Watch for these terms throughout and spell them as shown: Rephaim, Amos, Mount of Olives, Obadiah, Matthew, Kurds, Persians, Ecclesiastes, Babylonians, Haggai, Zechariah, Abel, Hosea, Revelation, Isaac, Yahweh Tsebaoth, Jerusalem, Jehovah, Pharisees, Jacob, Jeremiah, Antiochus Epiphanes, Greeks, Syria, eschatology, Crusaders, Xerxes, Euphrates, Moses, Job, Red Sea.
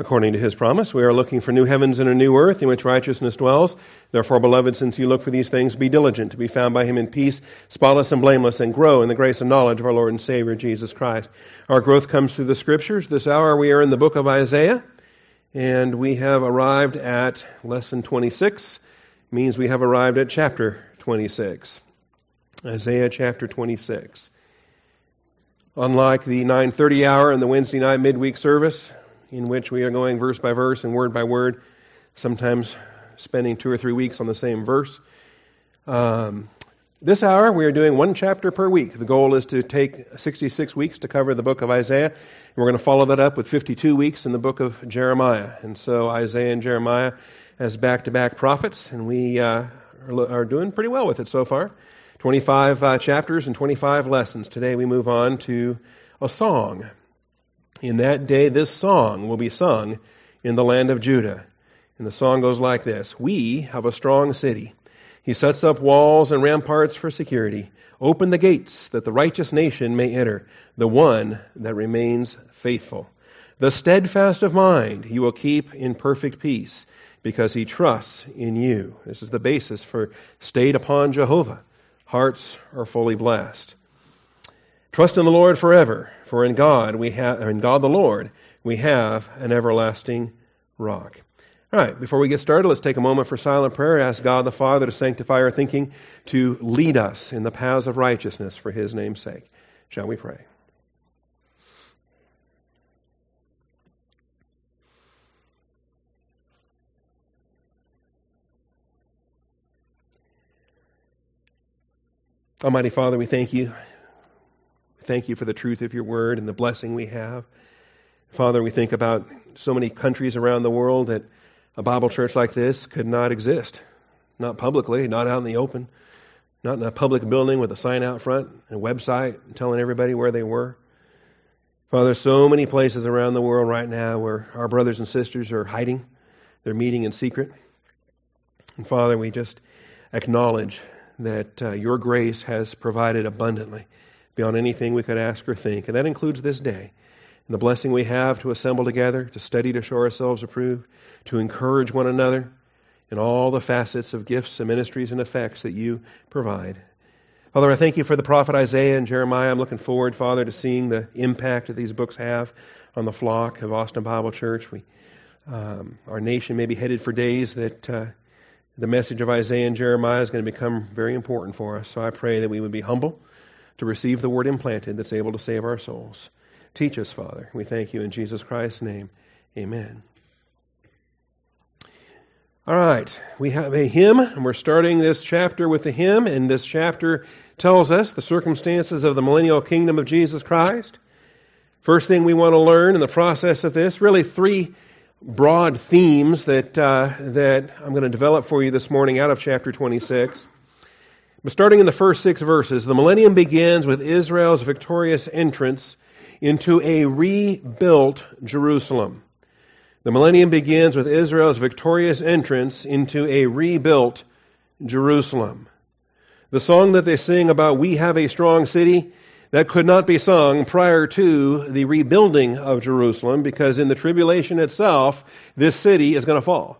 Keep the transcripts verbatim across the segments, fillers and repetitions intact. according to his promise. We are looking for new heavens and a new earth in which righteousness dwells. Therefore, beloved, since you look for these things, be diligent to be found by him in peace, spotless and blameless, and grow in the grace and knowledge of our Lord and Savior, Jesus Christ. Our growth comes through the Scriptures. This hour we are in the book of Isaiah, and we have arrived at lesson twenty-six. It means we have arrived at chapter twenty-six. Isaiah chapter twenty-six. Unlike the nine thirty hour and the Wednesday night midweek service, in which we are going verse by verse and word by word, sometimes spending two or three weeks on the same verse. Um, this hour, we are doing one chapter per week. The goal is to take sixty-six weeks to cover the book of Isaiah, and we're going to follow that up with fifty-two weeks in the book of Jeremiah. And so Isaiah and Jeremiah as back-to-back prophets, and we uh, are, are doing pretty well with it so far. twenty-five uh, chapters and twenty-five lessons. Today we move on to a song. In that day, this song will be sung in the land of Judah. And the song goes like this. We have a strong city. He sets up walls and ramparts for security. Open the gates that the righteous nation may enter, the one that remains faithful. The steadfast of mind he will keep in perfect peace, because he trusts in you. This is the basis for stayed upon Jehovah. Hearts are fully blessed. Trust in the Lord forever, for in God we have, in God the Lord, we have an everlasting rock. All right, before we get started, let's take a moment for silent prayer. Ask God the Father to sanctify our thinking, to lead us in the paths of righteousness for his name's sake. Shall we pray? Almighty Father, we thank you. Thank you for the truth of your word and the blessing we have. Father, we think about so many countries around the world that a Bible church like this could not exist. Not publicly, not out in the open, not in a public building with a sign out front and a website telling everybody where they were. Father, so many places around the world right now where our brothers and sisters are hiding. They're meeting in secret. And Father, we just acknowledge that uh, your grace has provided abundantly beyond anything we could ask or think. And that includes this day and the blessing we have to assemble together, to study, to show ourselves approved, to encourage one another in all the facets of gifts and ministries and effects that you provide. Father, I thank you for the prophet Isaiah and Jeremiah. I'm looking forward, Father, to seeing the impact that these books have on the flock of Austin Bible Church. We, um, our nation may be headed for days that uh, the message of Isaiah and Jeremiah is going to become very important for us. So I pray that we would be humble to receive the word implanted that's able to save our souls. Teach us, Father. We thank you in Jesus Christ's name. Amen. All right, we have a hymn, and we're starting this chapter with a hymn, and this chapter tells us the circumstances of the millennial kingdom of Jesus Christ. First thing we want to learn in the process of this, really three broad themes that, uh, that I'm going to develop for you this morning out of chapter twenty-six. But starting in the first six verses, the millennium begins with Israel's victorious entrance into a rebuilt Jerusalem. The millennium begins with Israel's victorious entrance into a rebuilt Jerusalem. The song that they sing about "We Have a Strong City," that could not be sung prior to the rebuilding of Jerusalem, because in the tribulation itself, this city is going to fall.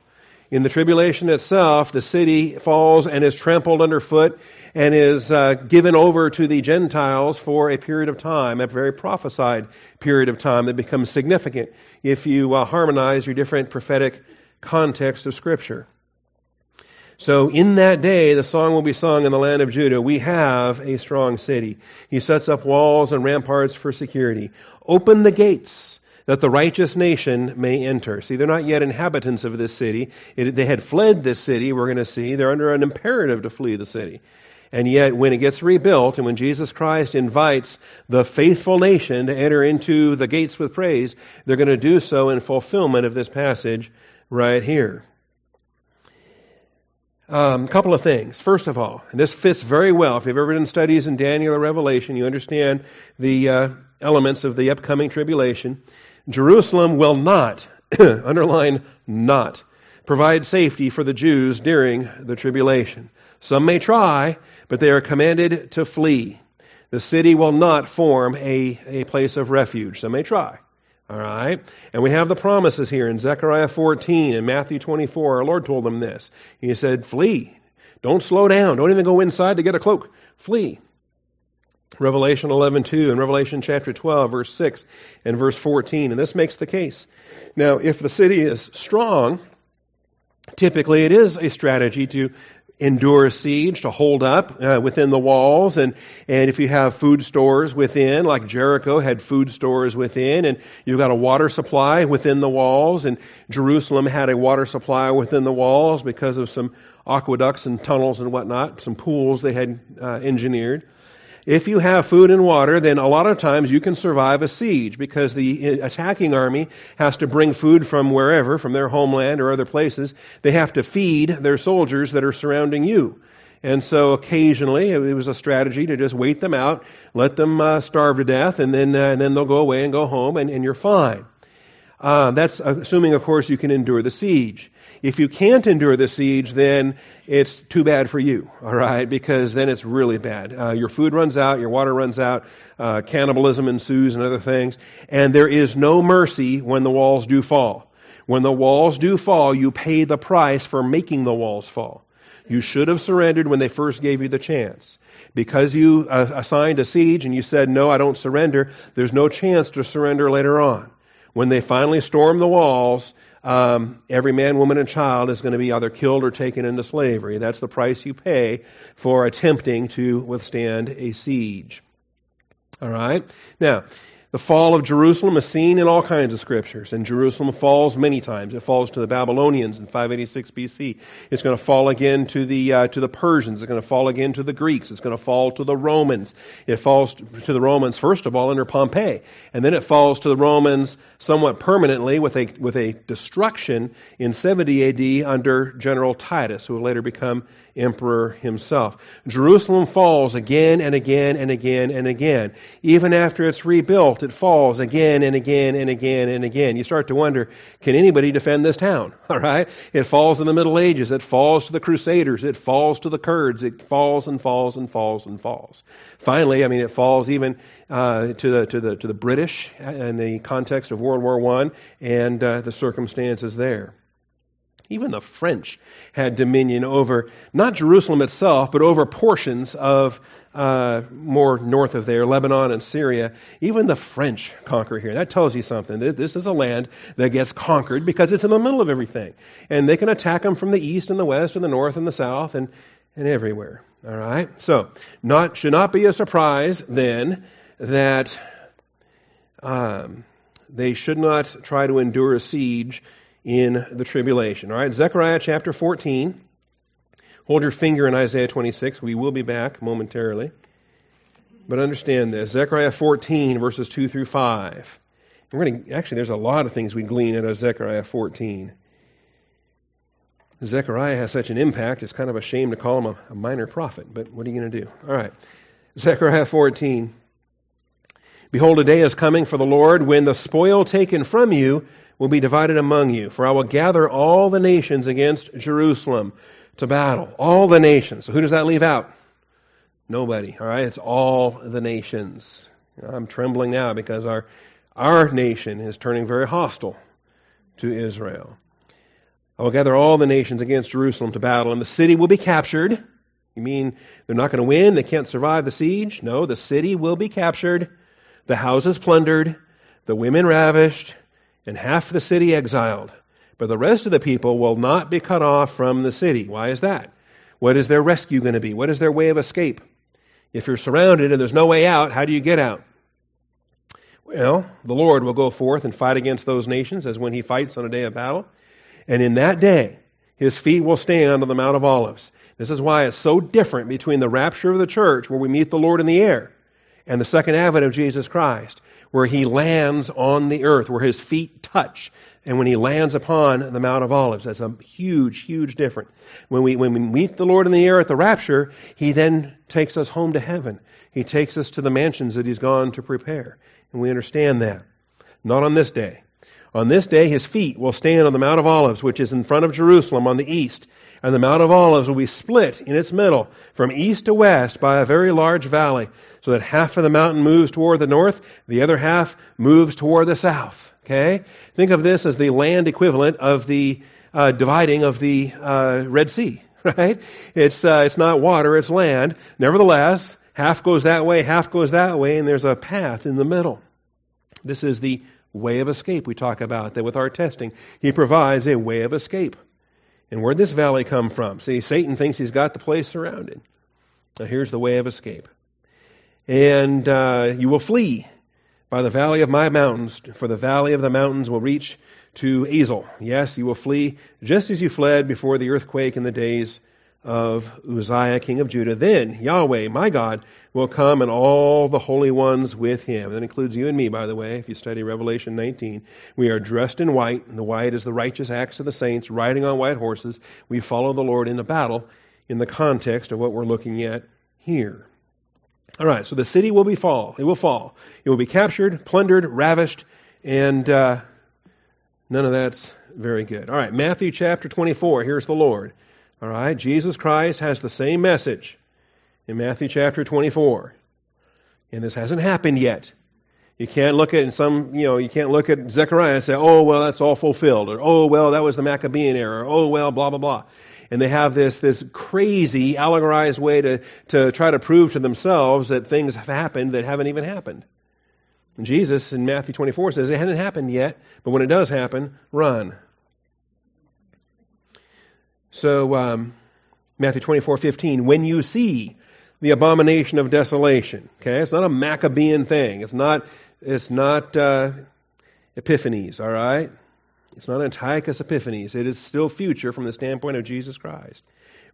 In the tribulation itself, the city falls and is trampled underfoot and is uh, given over to the Gentiles for a period of time, a very prophesied period of time that becomes significant if you uh, harmonize your different prophetic contexts of Scripture. So in that day, the song will be sung in the land of Judah. We have a strong city. He sets up walls and ramparts for security. Open the gates that the righteous nation may enter. See, they're not yet inhabitants of this city. It, they had fled this city, we're going to see. They're under an imperative to flee the city. And yet, when it gets rebuilt, and when Jesus Christ invites the faithful nation to enter into the gates with praise, they're going to do so in fulfillment of this passage right here. A um, couple of things. First of all, and this fits very well. If you've ever done studies in Daniel or Revelation, you understand the uh, elements of the upcoming tribulation. Jerusalem will not, underline not, provide safety for the Jews during the tribulation. Some may try, but they are commanded to flee. The city will not form a, a place of refuge. Some may try. All right? And we have the promises here in Zechariah fourteen and Matthew twenty-four. Our Lord told them this. He said, flee. Don't slow down. Don't even go inside to get a cloak. Flee. Revelation eleven two and Revelation chapter twelve, verse six and verse fourteen. And this makes the case. Now, if the city is strong, typically it is a strategy to endure a siege, to hold up uh, within the walls. And, and if you have food stores within, like Jericho had food stores within, and you've got a water supply within the walls, and Jerusalem had a water supply within the walls because of some aqueducts and tunnels and whatnot, some pools they had uh, engineered. If you have food and water, then a lot of times you can survive a siege because the attacking army has to bring food from wherever, from their homeland or other places. They have to feed their soldiers that are surrounding you. And so occasionally it was a strategy to just wait them out, let them uh, starve to death, and then uh, and then they'll go away and go home, and, and you're fine. Uh, that's assuming, of course, you can endure the siege. If you can't endure the siege, then it's too bad for you, all right, because then it's really bad. Uh, your food runs out, your water runs out, uh, cannibalism ensues and other things, and there is no mercy when the walls do fall. When the walls do fall, you pay the price for making the walls fall. You should have surrendered when they first gave you the chance. Because you uh, assigned a siege and you said, no, I don't surrender, there's no chance to surrender later on. When they finally storm the walls, Um, every man, woman, and child is going to be either killed or taken into slavery. That's the price you pay for attempting to withstand a siege. All right? Now, the fall of Jerusalem is seen in all kinds of scriptures, and Jerusalem falls many times. It falls to the Babylonians in five eighty-six B C. It's going to fall again to the uh, to the Persians. It's going to fall again to the Greeks. It's going to fall to the Romans. It falls to the Romans first of all under Pompey, and then it falls to the Romans somewhat permanently with a with a destruction in seventy A D under General Titus, who will later become emperor himself. Jerusalem falls again and again and again and again. Even after it's rebuilt, it falls again and again and again and again. You start to wonder, can anybody defend this town? All right? It falls in the Middle Ages. It falls to the Crusaders. It falls to the Kurds. It falls and falls and falls and falls. Finally, I mean, it falls even uh, to the to the to the British in the context of World War One and uh, the circumstances there. Even the French had dominion over, not Jerusalem itself, but over portions of uh, more north of there, Lebanon and Syria. Even the French conquer here. That tells you something. This is a land that gets conquered because it's in the middle of everything. And they can attack them from the east and the west and the north and the south and, and everywhere. All right? So, not should not be a surprise then that um, they should not try to endure a siege in the tribulation. All right, Zechariah chapter fourteen. Hold your finger in Isaiah twenty-six. We will be back momentarily. But understand this. Zechariah fourteen, verses two through five. We're going to, actually, there's a lot of things we glean out of Zechariah fourteen. Zechariah has such an impact, it's kind of a shame to call him a, a minor prophet. But what are you going to do? All right, Zechariah fourteen. Behold, a day is coming for the Lord when the spoil taken from you will be divided among you. For I will gather all the nations against Jerusalem to battle. All the nations. So who does that leave out? Nobody. All right? It's all the nations. I'm trembling now because our, our nation is turning very hostile to Israel. I will gather all the nations against Jerusalem to battle, and the city will be captured. You mean they're not going to win? They can't survive the siege? No, the city will be captured, the houses plundered, the women ravished, and half the city exiled. But the rest of the people will not be cut off from the city. Why is that? What is their rescue going to be? What is their way of escape? If you're surrounded and there's no way out, how do you get out? Well, the Lord will go forth and fight against those nations as when he fights on a day of battle. And in that day, his feet will stand on the Mount of Olives. This is why it's so different between the rapture of the church, where we meet the Lord in the air, and the second advent of Jesus Christ, where he lands on the earth, where his feet touch. And when he lands upon the Mount of Olives, that's a huge, huge difference. When we when we meet the Lord in the air at the rapture, he then takes us home to heaven. He takes us to the mansions that he's gone to prepare. And we understand that. Not on this day. On this day, his feet will stand on the Mount of Olives, which is in front of Jerusalem on the east. and the Mount of Olives will be split in its middle from east to west by a very large valley, so that half of the mountain moves toward the north, the other half moves toward the south. Okay? Think of this as the land equivalent of the uh, dividing of the uh, Red Sea, right? It's uh, it's not water, it's land. Nevertheless, half goes that way, half goes that way, and there's a path in the middle. This is the way of escape we talk about, that with our testing, he provides a way of escape. And where'd this valley come from? See, Satan thinks he's got the place surrounded. Now here's the way of escape. And uh, you will flee by the valley of my mountains, for the valley of the mountains will reach to Azel. Yes, you will flee just as you fled before the earthquake in the days of Uzziah, king of Judah. Then Yahweh, my God, will come and all the holy ones with him. That includes you and me, by the way, if you study Revelation nineteen. We are dressed in white, and the white is the righteous acts of the saints, riding on white horses. We follow the Lord in the battle in the context of what we're looking at here. All right, so the city will be fall. It will fall. It will be captured, plundered, ravished, and uh, none of that's very good. All right, Matthew chapter twenty-four, here's the Lord. All right, Jesus Christ has the same message in Matthew chapter twenty-four. And this hasn't happened yet. You can't look at some, you know, you can't look at Zechariah and say, oh, well, that's all fulfilled. Or, oh, well, that was the Maccabean era. Or, oh, well, blah, blah, blah. And they have this this crazy allegorized way to, to try to prove to themselves that things have happened that haven't even happened. And Jesus in Matthew twenty-four says it hadn't happened yet, but when it does happen, run. So um, Matthew twenty-four fifteen, when you see the abomination of desolation, okay, it's not a Maccabean thing. It's not it's not uh, Epiphanes, all right? It's not Antiochus Epiphanes. It is still future from the standpoint of Jesus Christ.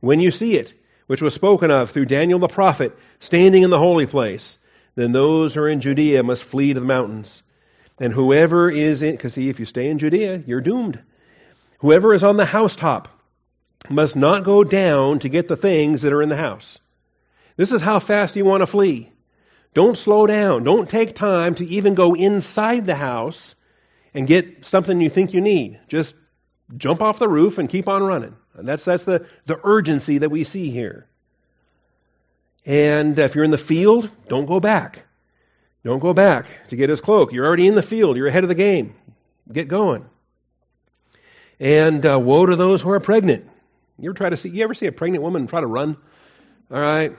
When you see it, which was spoken of through Daniel the prophet, standing in the holy place, then those who are in Judea must flee to the mountains. And whoever is in, because see, if you stay in Judea, you're doomed. Whoever is on the housetop must not go down to get the things that are in the house. This is how fast you want to flee. Don't slow down. Don't take time to even go inside the house and get something you think you need. Just jump off the roof and keep on running. And that's that's the, the urgency that we see here. And if you're in the field, don't go back. Don't go back to get his cloak. You're already in the field. You're ahead of the game. Get going. And uh, woe to those who are pregnant. You ever try to see? You ever see a pregnant woman try to run? All right,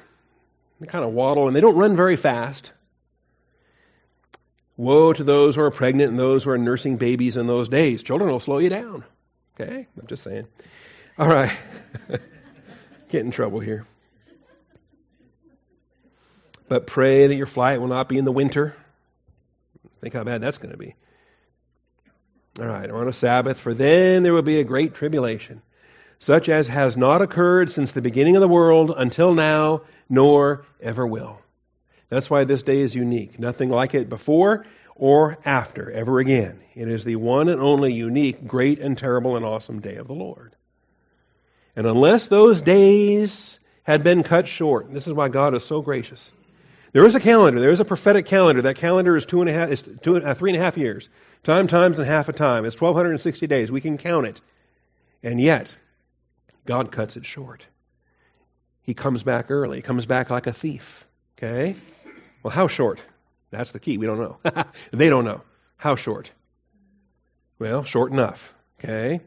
they kind of waddle and they don't run very fast. Woe to those who are pregnant and those who are nursing babies in those days. Children will slow you down. Okay? I'm just saying. All right. Get in trouble here. But pray that your flight will not be in the winter. Think how bad that's going to be. All right. Or on a Sabbath. For then there will be a great tribulation, such as has not occurred since the beginning of the world until now, nor ever will. That's why this day is unique. Nothing like it before or after, ever again. It is the one and only unique, great and terrible and awesome day of the Lord. And unless those days had been cut short, this is why God is so gracious. There is a calendar. There is a prophetic calendar. That calendar is two and a half, it's two, uh, three and a half years. Time, times, and half a time. It's twelve sixty days. We can count it. And yet, God cuts it short. He comes back early. He comes back like a thief. Okay? Well, how short? That's the key. We don't know. They don't know. How short? Well, short enough. Okay?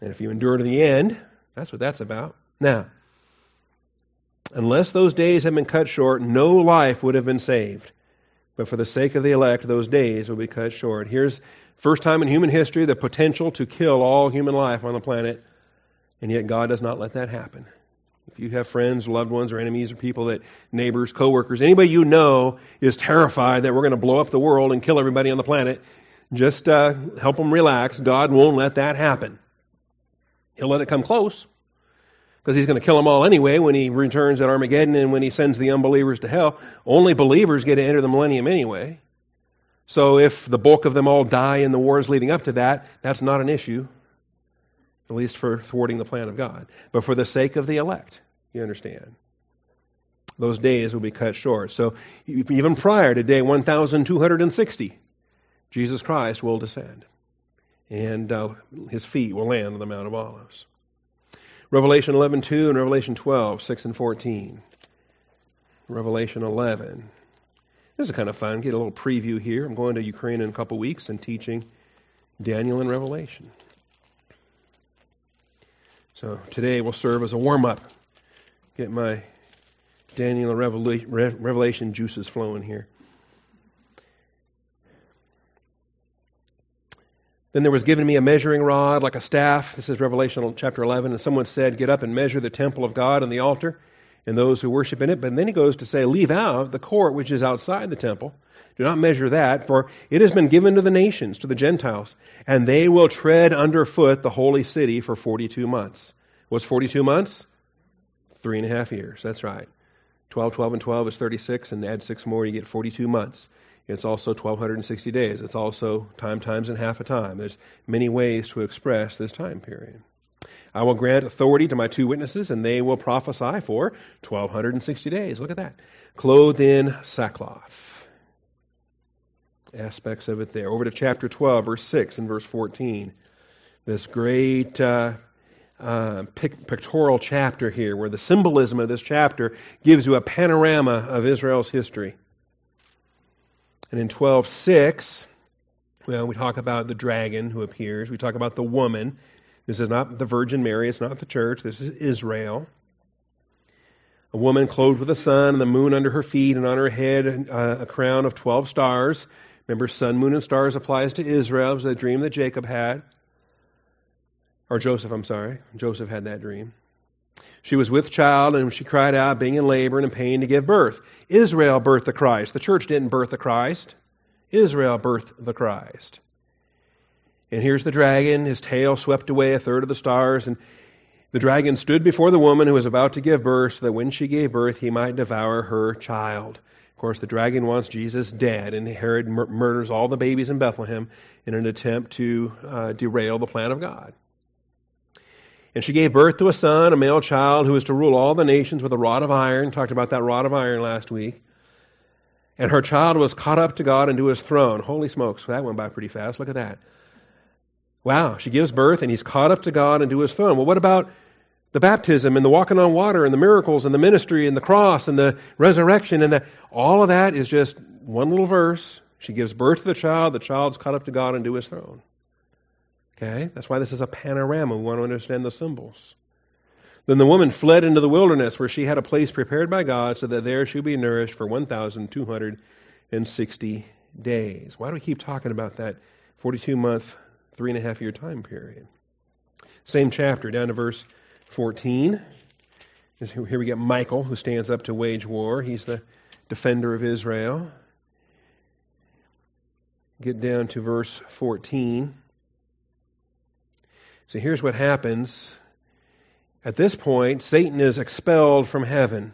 And if you endure to the end, that's what that's about. Now, unless those days had been cut short, no life would have been saved. But for the sake of the elect, those days will be cut short. Here's first time in human history the potential to kill all human life on the planet, and yet God does not let that happen. If you have friends, loved ones, or enemies, or people that, neighbors, coworkers, anybody you know is terrified that we're going to blow up the world and kill everybody on the planet, just uh, help them relax. God won't let that happen. He'll let it come close because he's going to kill them all anyway when he returns at Armageddon and when he sends the unbelievers to hell. Only believers get to enter the millennium anyway. So if the bulk of them all die in the wars leading up to that, that's not an issue. At least for thwarting the plan of God. But for the sake of the elect, you understand, those days will be cut short. So even prior to day one thousand two hundred sixty, Jesus Christ will descend, and uh, his feet will land on the Mount of Olives. Revelation eleven two and Revelation twelve, six and fourteen. Revelation eleven. This is kind of fun. Get a little preview here. I'm going to Ukraine in a couple weeks and teaching Daniel and Revelation. So today will serve as a warm-up. Get my Daniel and Revela- Re- Revelation juices flowing here. Then there was given me a measuring rod like a staff. This is Revelation chapter eleven. And someone said, get up and measure the temple of God and the altar and those who worship in it. But then he goes to say, leave out the court which is outside the temple. Do not measure that, for it has been given to the nations, to the Gentiles, and they will tread underfoot the holy city for forty-two months. What's forty-two months? Three and a half years. That's right. twelve, twelve, and twelve is thirty-six, and add six more, you get forty-two months. It's also twelve sixty days. It's also time times and half a time. There's many ways to express this time period. I will grant authority to my two witnesses, and they will prophesy for twelve sixty days. Look at that. Clothed in sackcloth. Aspects of it there. Over to chapter twelve, verse six and verse fourteen. This great uh, uh, pic- pictorial chapter here, where the symbolism of this chapter gives you a panorama of Israel's history. And in twelve six, well, we talk about the dragon who appears. We talk about the woman. This is not the Virgin Mary. It's not the church. This is Israel. A woman clothed with the sun and the moon under her feet, and on her head uh, a crown of twelve stars. Remember, sun, moon, and stars applies to Israel. It was a dream that Jacob had. Or Joseph, I'm sorry. Joseph had that dream. She was with child, and she cried out, being in labor and in pain to give birth. Israel birthed the Christ. The church didn't birth the Christ. Israel birthed the Christ. And here's the dragon. His tail swept away a third of the stars. And the dragon stood before the woman who was about to give birth, so that when she gave birth, he might devour her child. Of course, the dragon wants Jesus dead, and Herod mur- murders all the babies in Bethlehem in an attempt to uh, derail the plan of God. And she gave birth to a son, a male child, who was to rule all the nations with a rod of iron. Talked about that rod of iron last week. And her child was caught up to God and to his throne. Holy smokes, that went by pretty fast. Look at that. Wow, she gives birth and he's caught up to God and to his throne. Well, what about the baptism and the walking on water and the miracles and the ministry and the cross and the resurrection? And the, all of that is just one little verse. She gives birth to the child. The child's caught up to God and to his throne. Okay, that's why this is a panorama. We want to understand the symbols. Then the woman fled into the wilderness where she had a place prepared by God so that there she would be nourished for one thousand two hundred sixty days. Why do we keep talking about that forty-two-month, three-and-a-half-year time period? Same chapter, down to verse fourteen. Here we get Michael, who stands up to wage war. He's the defender of Israel. Get down to verse fourteen. So here's what happens. At this point, Satan is expelled from heaven.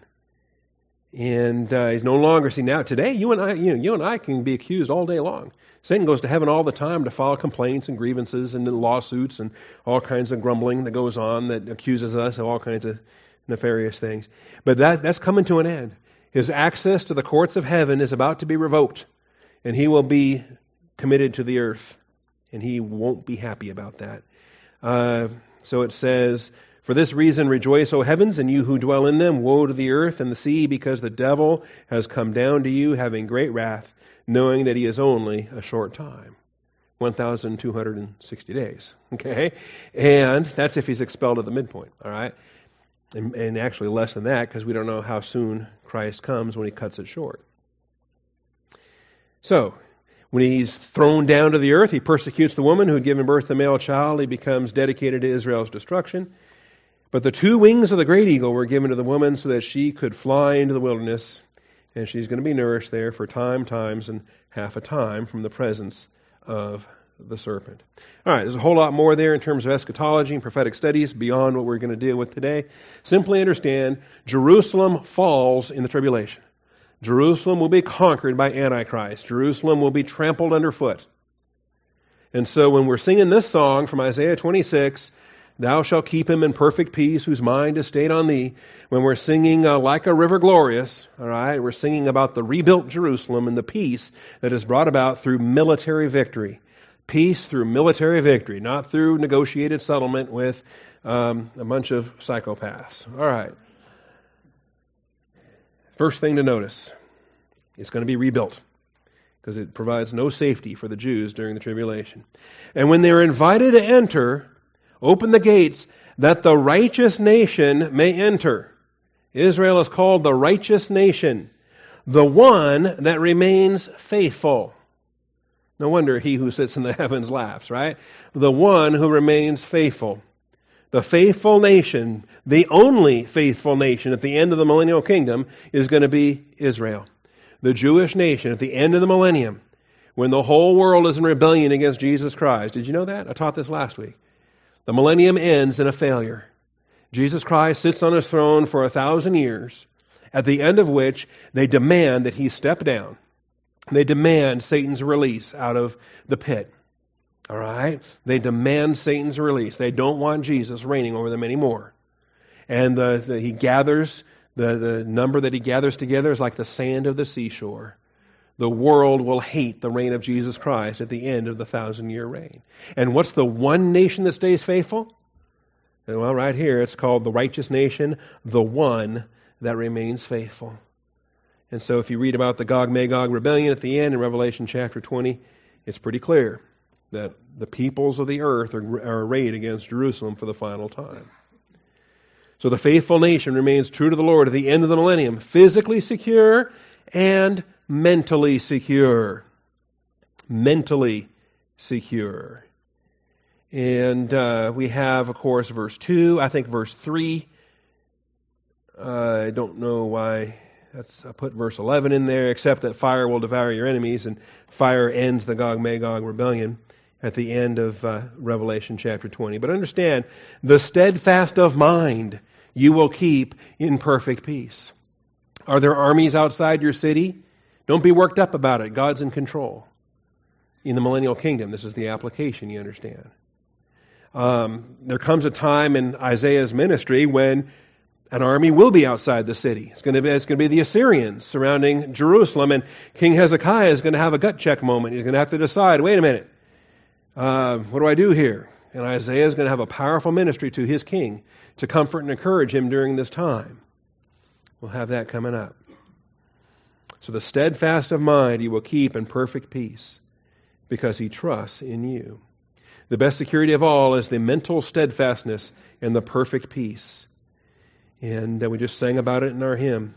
And uh, he's no longer seen. Now today, you and I, you know, you and I can be accused all day long. Satan goes to heaven all the time to file complaints and grievances and lawsuits and all kinds of grumbling that goes on that accuses us of all kinds of nefarious things. But that that's coming to an end. His access to the courts of heaven is about to be revoked, and he will be committed to the earth, and he won't be happy about that. Uh, so it says, for this reason rejoice, O heavens, and you who dwell in them. Woe to the earth and the sea, because the devil has come down to you, having great wrath, knowing that he is only a short time. one thousand two hundred sixty days, okay? And that's if he's expelled at the midpoint, all right? And, and actually less than that, because we don't know how soon Christ comes when he cuts it short. So, when he's thrown down to the earth, he persecutes the woman who had given birth to the male child. He becomes dedicated to Israel's destruction. But the two wings of the great eagle were given to the woman so that she could fly into the wilderness, and she's going to be nourished there for time, times, and half a time from the presence of the serpent. All right, there's a whole lot more there in terms of eschatology and prophetic studies beyond what we're going to deal with today. Simply understand, Jerusalem falls in the tribulation. Jerusalem will be conquered by Antichrist. Jerusalem will be trampled underfoot. And so when we're singing this song from Isaiah twenty-six, thou shalt keep him in perfect peace whose mind is stayed on thee. When we're singing uh, Like a River Glorious, all right, we're singing about the rebuilt Jerusalem and the peace that is brought about through military victory. Peace through military victory, not through negotiated settlement with um, a bunch of psychopaths. All right. First thing to notice, it's going to be rebuilt because it provides no safety for the Jews during the tribulation. And when they are invited to enter, open the gates that the righteous nation may enter. Israel is called the righteous nation, the one that remains faithful. No wonder he who sits in the heavens laughs, right? The one who remains faithful. The faithful nation, the only faithful nation at the end of the millennial kingdom is going to be Israel. The Jewish nation at the end of the millennium, when the whole world is in rebellion against Jesus Christ. Did you know that? I taught this last week. The millennium ends in a failure. Jesus Christ sits on his throne for a thousand years, at the end of which they demand that he step down. They demand Satan's release out of the pit. All right? They demand Satan's release. They don't want Jesus reigning over them anymore. And the, the, he gathers, the, the number that he gathers together is like the sand of the seashore. The world will hate the reign of Jesus Christ at the end of the thousand-year reign. And what's the one nation that stays faithful? Well, right here, it's called the righteous nation, the one that remains faithful. And so if you read about the Gog-Magog rebellion at the end in Revelation chapter twenty, it's pretty clear that the peoples of the earth are, are arrayed against Jerusalem for the final time. So the faithful nation remains true to the Lord at the end of the millennium, physically secure and mentally secure. Mentally secure. And uh, we have, of course, verse two, I think verse three. Uh, I don't know why... That's, I put verse eleven in there, except that fire will devour your enemies, and fire ends the Gog-Magog rebellion at the end of uh, Revelation chapter twenty. But understand, the steadfast of mind you will keep in perfect peace. Are there armies outside your city? Don't be worked up about it. God's in control. In the millennial kingdom, this is the application, you understand. Um, there comes a time in Isaiah's ministry when an army will be outside the city. It's going to be, it's going to be the Assyrians surrounding Jerusalem, and King Hezekiah is going to have a gut check moment. He's going to have to decide, wait a minute, uh, what do I do here? And Isaiah is going to have a powerful ministry to his king to comfort and encourage him during this time. We'll have that coming up. So the steadfast of mind he will keep in perfect peace because he trusts in you. The best security of all is the mental steadfastness and the perfect peace. And we just sang about it in our hymn.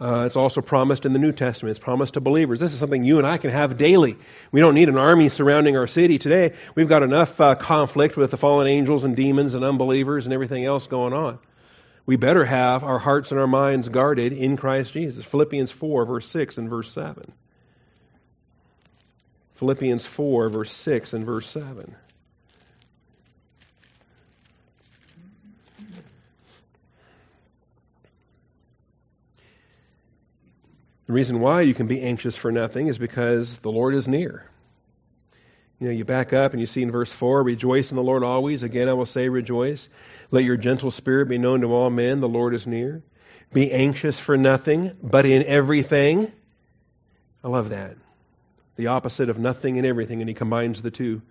Uh, it's also promised in the New Testament. It's promised to believers. This is something you and I can have daily. We don't need an army surrounding our city today. We've got enough uh, conflict with the fallen angels and demons and unbelievers and everything else going on. We better have our hearts and our minds guarded in Christ Jesus. Philippians four, verse six and verse seven. Philippians four, verse six and verse seven. The reason why you can be anxious for nothing is because the Lord is near. You know, you back up and you see in verse four, rejoice in the Lord always. Again, I will say rejoice. Let your gentle spirit be known to all men. The Lord is near. Be anxious for nothing, but in everything. I love that. The opposite of nothing and everything, and he combines the two.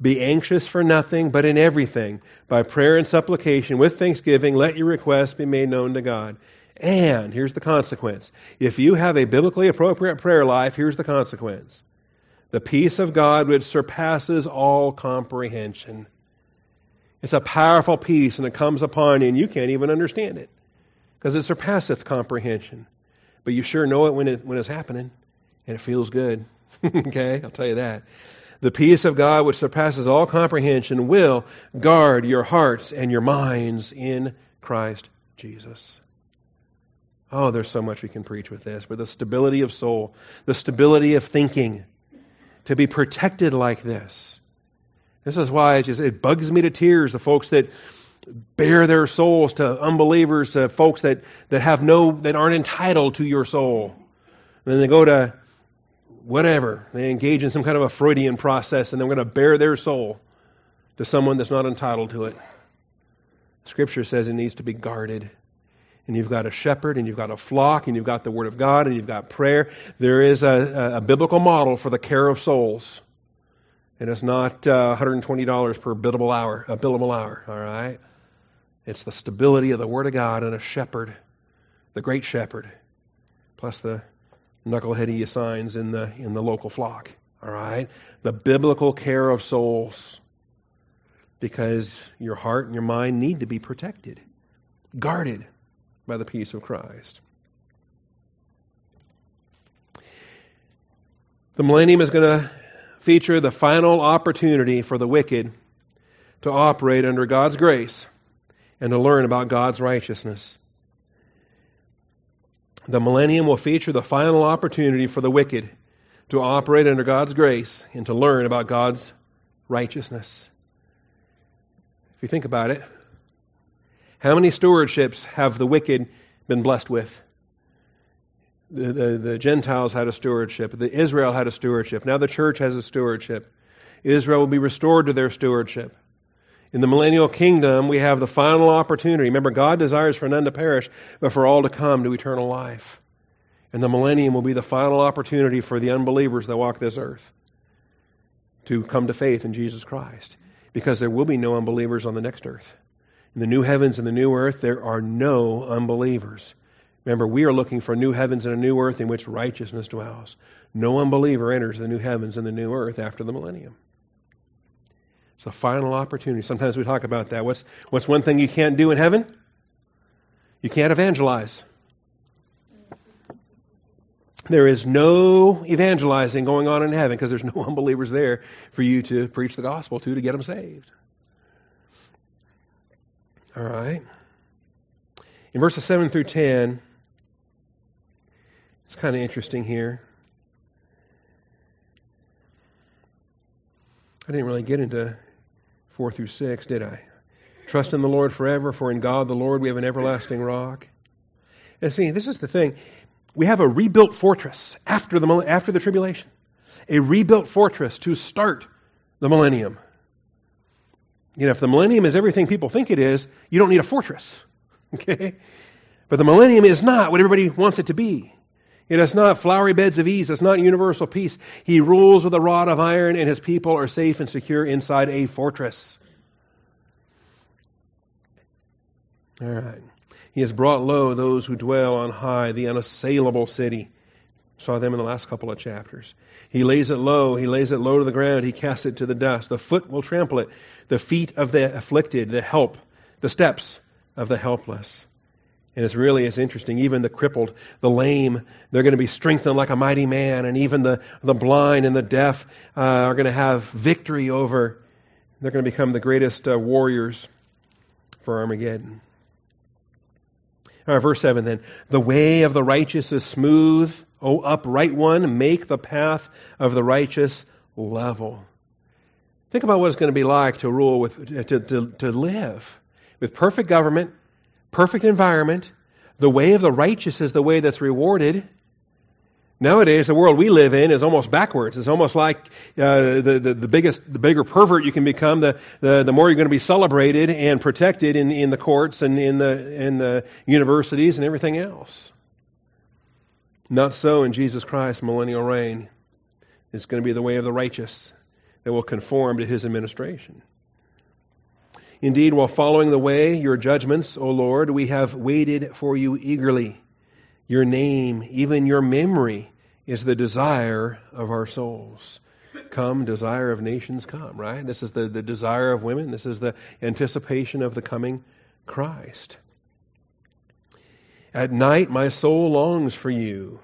Be anxious for nothing, but in everything. By prayer and supplication, with thanksgiving, let your requests be made known to God. And here's the consequence. If you have a biblically appropriate prayer life, here's the consequence. The peace of God which surpasses all comprehension. It's a powerful peace, and it comes upon you, and you can't even understand it because it surpasseth comprehension. But you sure know it when, it when it's happening, and it feels good. Okay, I'll tell you that. The peace of God which surpasses all comprehension will guard your hearts and your minds in Christ Jesus. Oh, there's so much we can preach with this. But the stability of soul, the stability of thinking, to be protected like this. This is why it, just, it bugs me to tears, the folks that bare their souls to unbelievers, to folks that, that have no, that aren't entitled to your soul. And then they go to whatever. They engage in some kind of a Freudian process, and they're going to bare their soul to someone that's not entitled to it. Scripture says it needs to be guarded. And you've got a shepherd, and you've got a flock, and you've got the Word of God, and you've got prayer. There is a, a biblical model for the care of souls. And it's not uh, one hundred twenty dollars per billable hour, a billable hour, all right? It's the stability of the Word of God and a shepherd, the great shepherd, plus the knuckleheady signs in the in the local flock, all right? The biblical care of souls, because your heart and your mind need to be protected, guarded by the peace of Christ. The millennium is going to feature the final opportunity for the wicked to operate under God's grace and to learn about God's righteousness. The millennium will feature the final opportunity for the wicked to operate under God's grace and to learn about God's righteousness. If you think about it, how many stewardships have the wicked been blessed with? The, the, the Gentiles had a stewardship. The Israel had a stewardship. Now the church has a stewardship. Israel will be restored to their stewardship. In the millennial kingdom, we have the final opportunity. Remember, God desires for none to perish, but for all to come to eternal life. And the millennium will be the final opportunity for the unbelievers that walk this earth to come to faith in Jesus Christ, because there will be no unbelievers on the next earth. In the new heavens and the new earth, there are no unbelievers. Remember, we are looking for new heavens and a new earth in which righteousness dwells. No unbeliever enters the new heavens and the new earth after the millennium. It's a final opportunity. Sometimes we talk about that. What's, what's one thing you can't do in heaven? You can't evangelize. There is no evangelizing going on in heaven because there's no unbelievers there for you to preach the gospel to, to get them saved. All right. In verses seven through ten, it's kind of interesting here. I didn't really get into four through six, did I? Trust in the Lord forever, for in God the Lord we have an everlasting rock. And see, this is the thing. We have a rebuilt fortress after the after the tribulation. A rebuilt fortress to start the millennium. You know, if the millennium is everything people think it is, you don't need a fortress. Okay? But the millennium is not what everybody wants it to be. You know, it's not flowery beds of ease. It's not universal peace. He rules with a rod of iron, and his people are safe and secure inside a fortress. All right. He has brought low those who dwell on high, the unassailable city. Saw them in the last couple of chapters. He lays it low. He lays it low to the ground. He casts it to the dust. The foot will trample it. The feet of the afflicted, the help, the steps of the helpless. And it's really it's interesting. Even the crippled, the lame, they're going to be strengthened like a mighty man. And even the, the blind and the deaf uh, are going to have victory over. They're going to become the greatest uh, warriors for Armageddon. All right, verse seven then. The way of the righteous is smooth. O upright one, make the path of the righteous level. Think about what it's going to be like to rule with, to, to, to live with perfect government, perfect environment. The way of the righteous is the way that's rewarded. Nowadays, the world we live in is almost backwards. It's almost like uh, the, the the biggest, the bigger pervert you can become, the the, the more you're going to be celebrated and protected in, in the courts and in the in the universities and everything else. Not so in Jesus Christ's millennial reign. It's going to be the way of the righteous that will conform to his administration. Indeed, while following the way, your judgments, O Lord, we have waited for you eagerly. Your name, even your memory, is the desire of our souls. Come, desire of nations, come, right? This is the, the desire of women. This is the anticipation of the coming Christ. At night, my soul longs for you.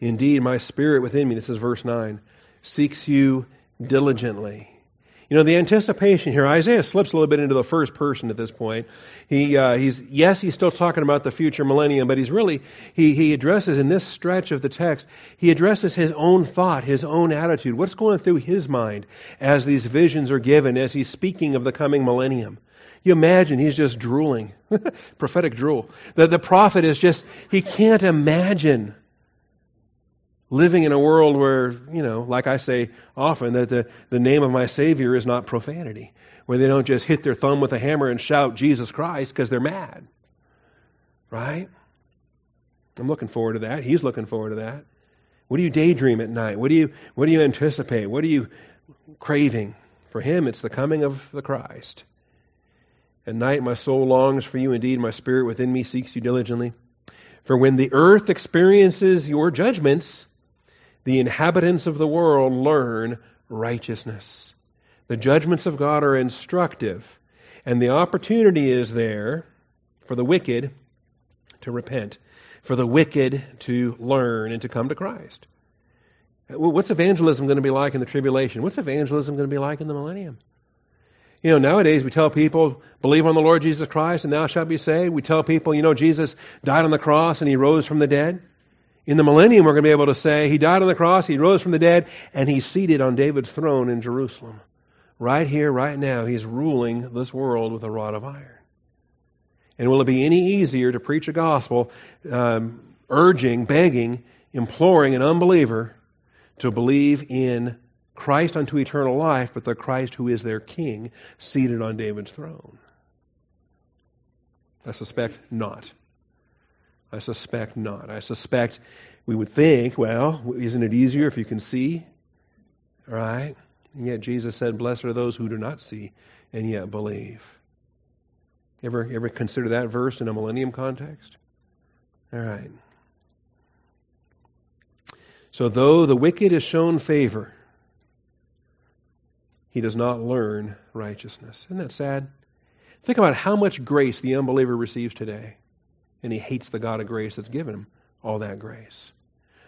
Indeed, my spirit within me, this is verse nine, seeks you diligently. You know, the anticipation here, Isaiah slips a little bit into the first person at this point. He, uh, he's yes, he's still talking about the future millennium, but he's really, he, he addresses in this stretch of the text, he addresses his own thought, his own attitude. What's going through his mind as these visions are given, as he's speaking of the coming millennium? You imagine he's just drooling, prophetic drool. The, the prophet is just, he can't imagine living in a world where, you know, like I say often, that the, the name of my Savior is not profanity, where they don't just hit their thumb with a hammer and shout Jesus Christ because they're mad, right? I'm looking forward to that. He's looking forward to that. What do you daydream at night? What do you, what do you anticipate? What do you, craving. For him, it's the coming of the Christ. At night, my soul longs for you. Indeed, my spirit within me seeks you diligently. For when the earth experiences your judgments, the inhabitants of the world learn righteousness. The judgments of God are instructive, and the opportunity is there for the wicked to repent, for the wicked to learn and to come to Christ. What's evangelism going to be like in the tribulation? What's evangelism going to be like in the millennium? You know, nowadays we tell people, believe on the Lord Jesus Christ and thou shalt be saved. We tell people, you know, Jesus died on the cross and he rose from the dead. In the millennium, we're going to be able to say, he died on the cross, he rose from the dead, and he's seated on David's throne in Jerusalem. Right here, right now, he's ruling this world with a rod of iron. And will it be any easier to preach a gospel, um, urging, begging, imploring an unbeliever to believe in Christ unto eternal life, but the Christ who is their king, seated on David's throne? I suspect not. I suspect not. I suspect we would think, well, isn't it easier if you can see? Right? And yet Jesus said, blessed are those who do not see and yet believe. Ever, ever consider that verse in a millennium context? All right. So though the wicked is shown favor, he does not learn righteousness. Isn't that sad? Think about how much grace the unbeliever receives today. And he hates the God of grace that's given him all that grace.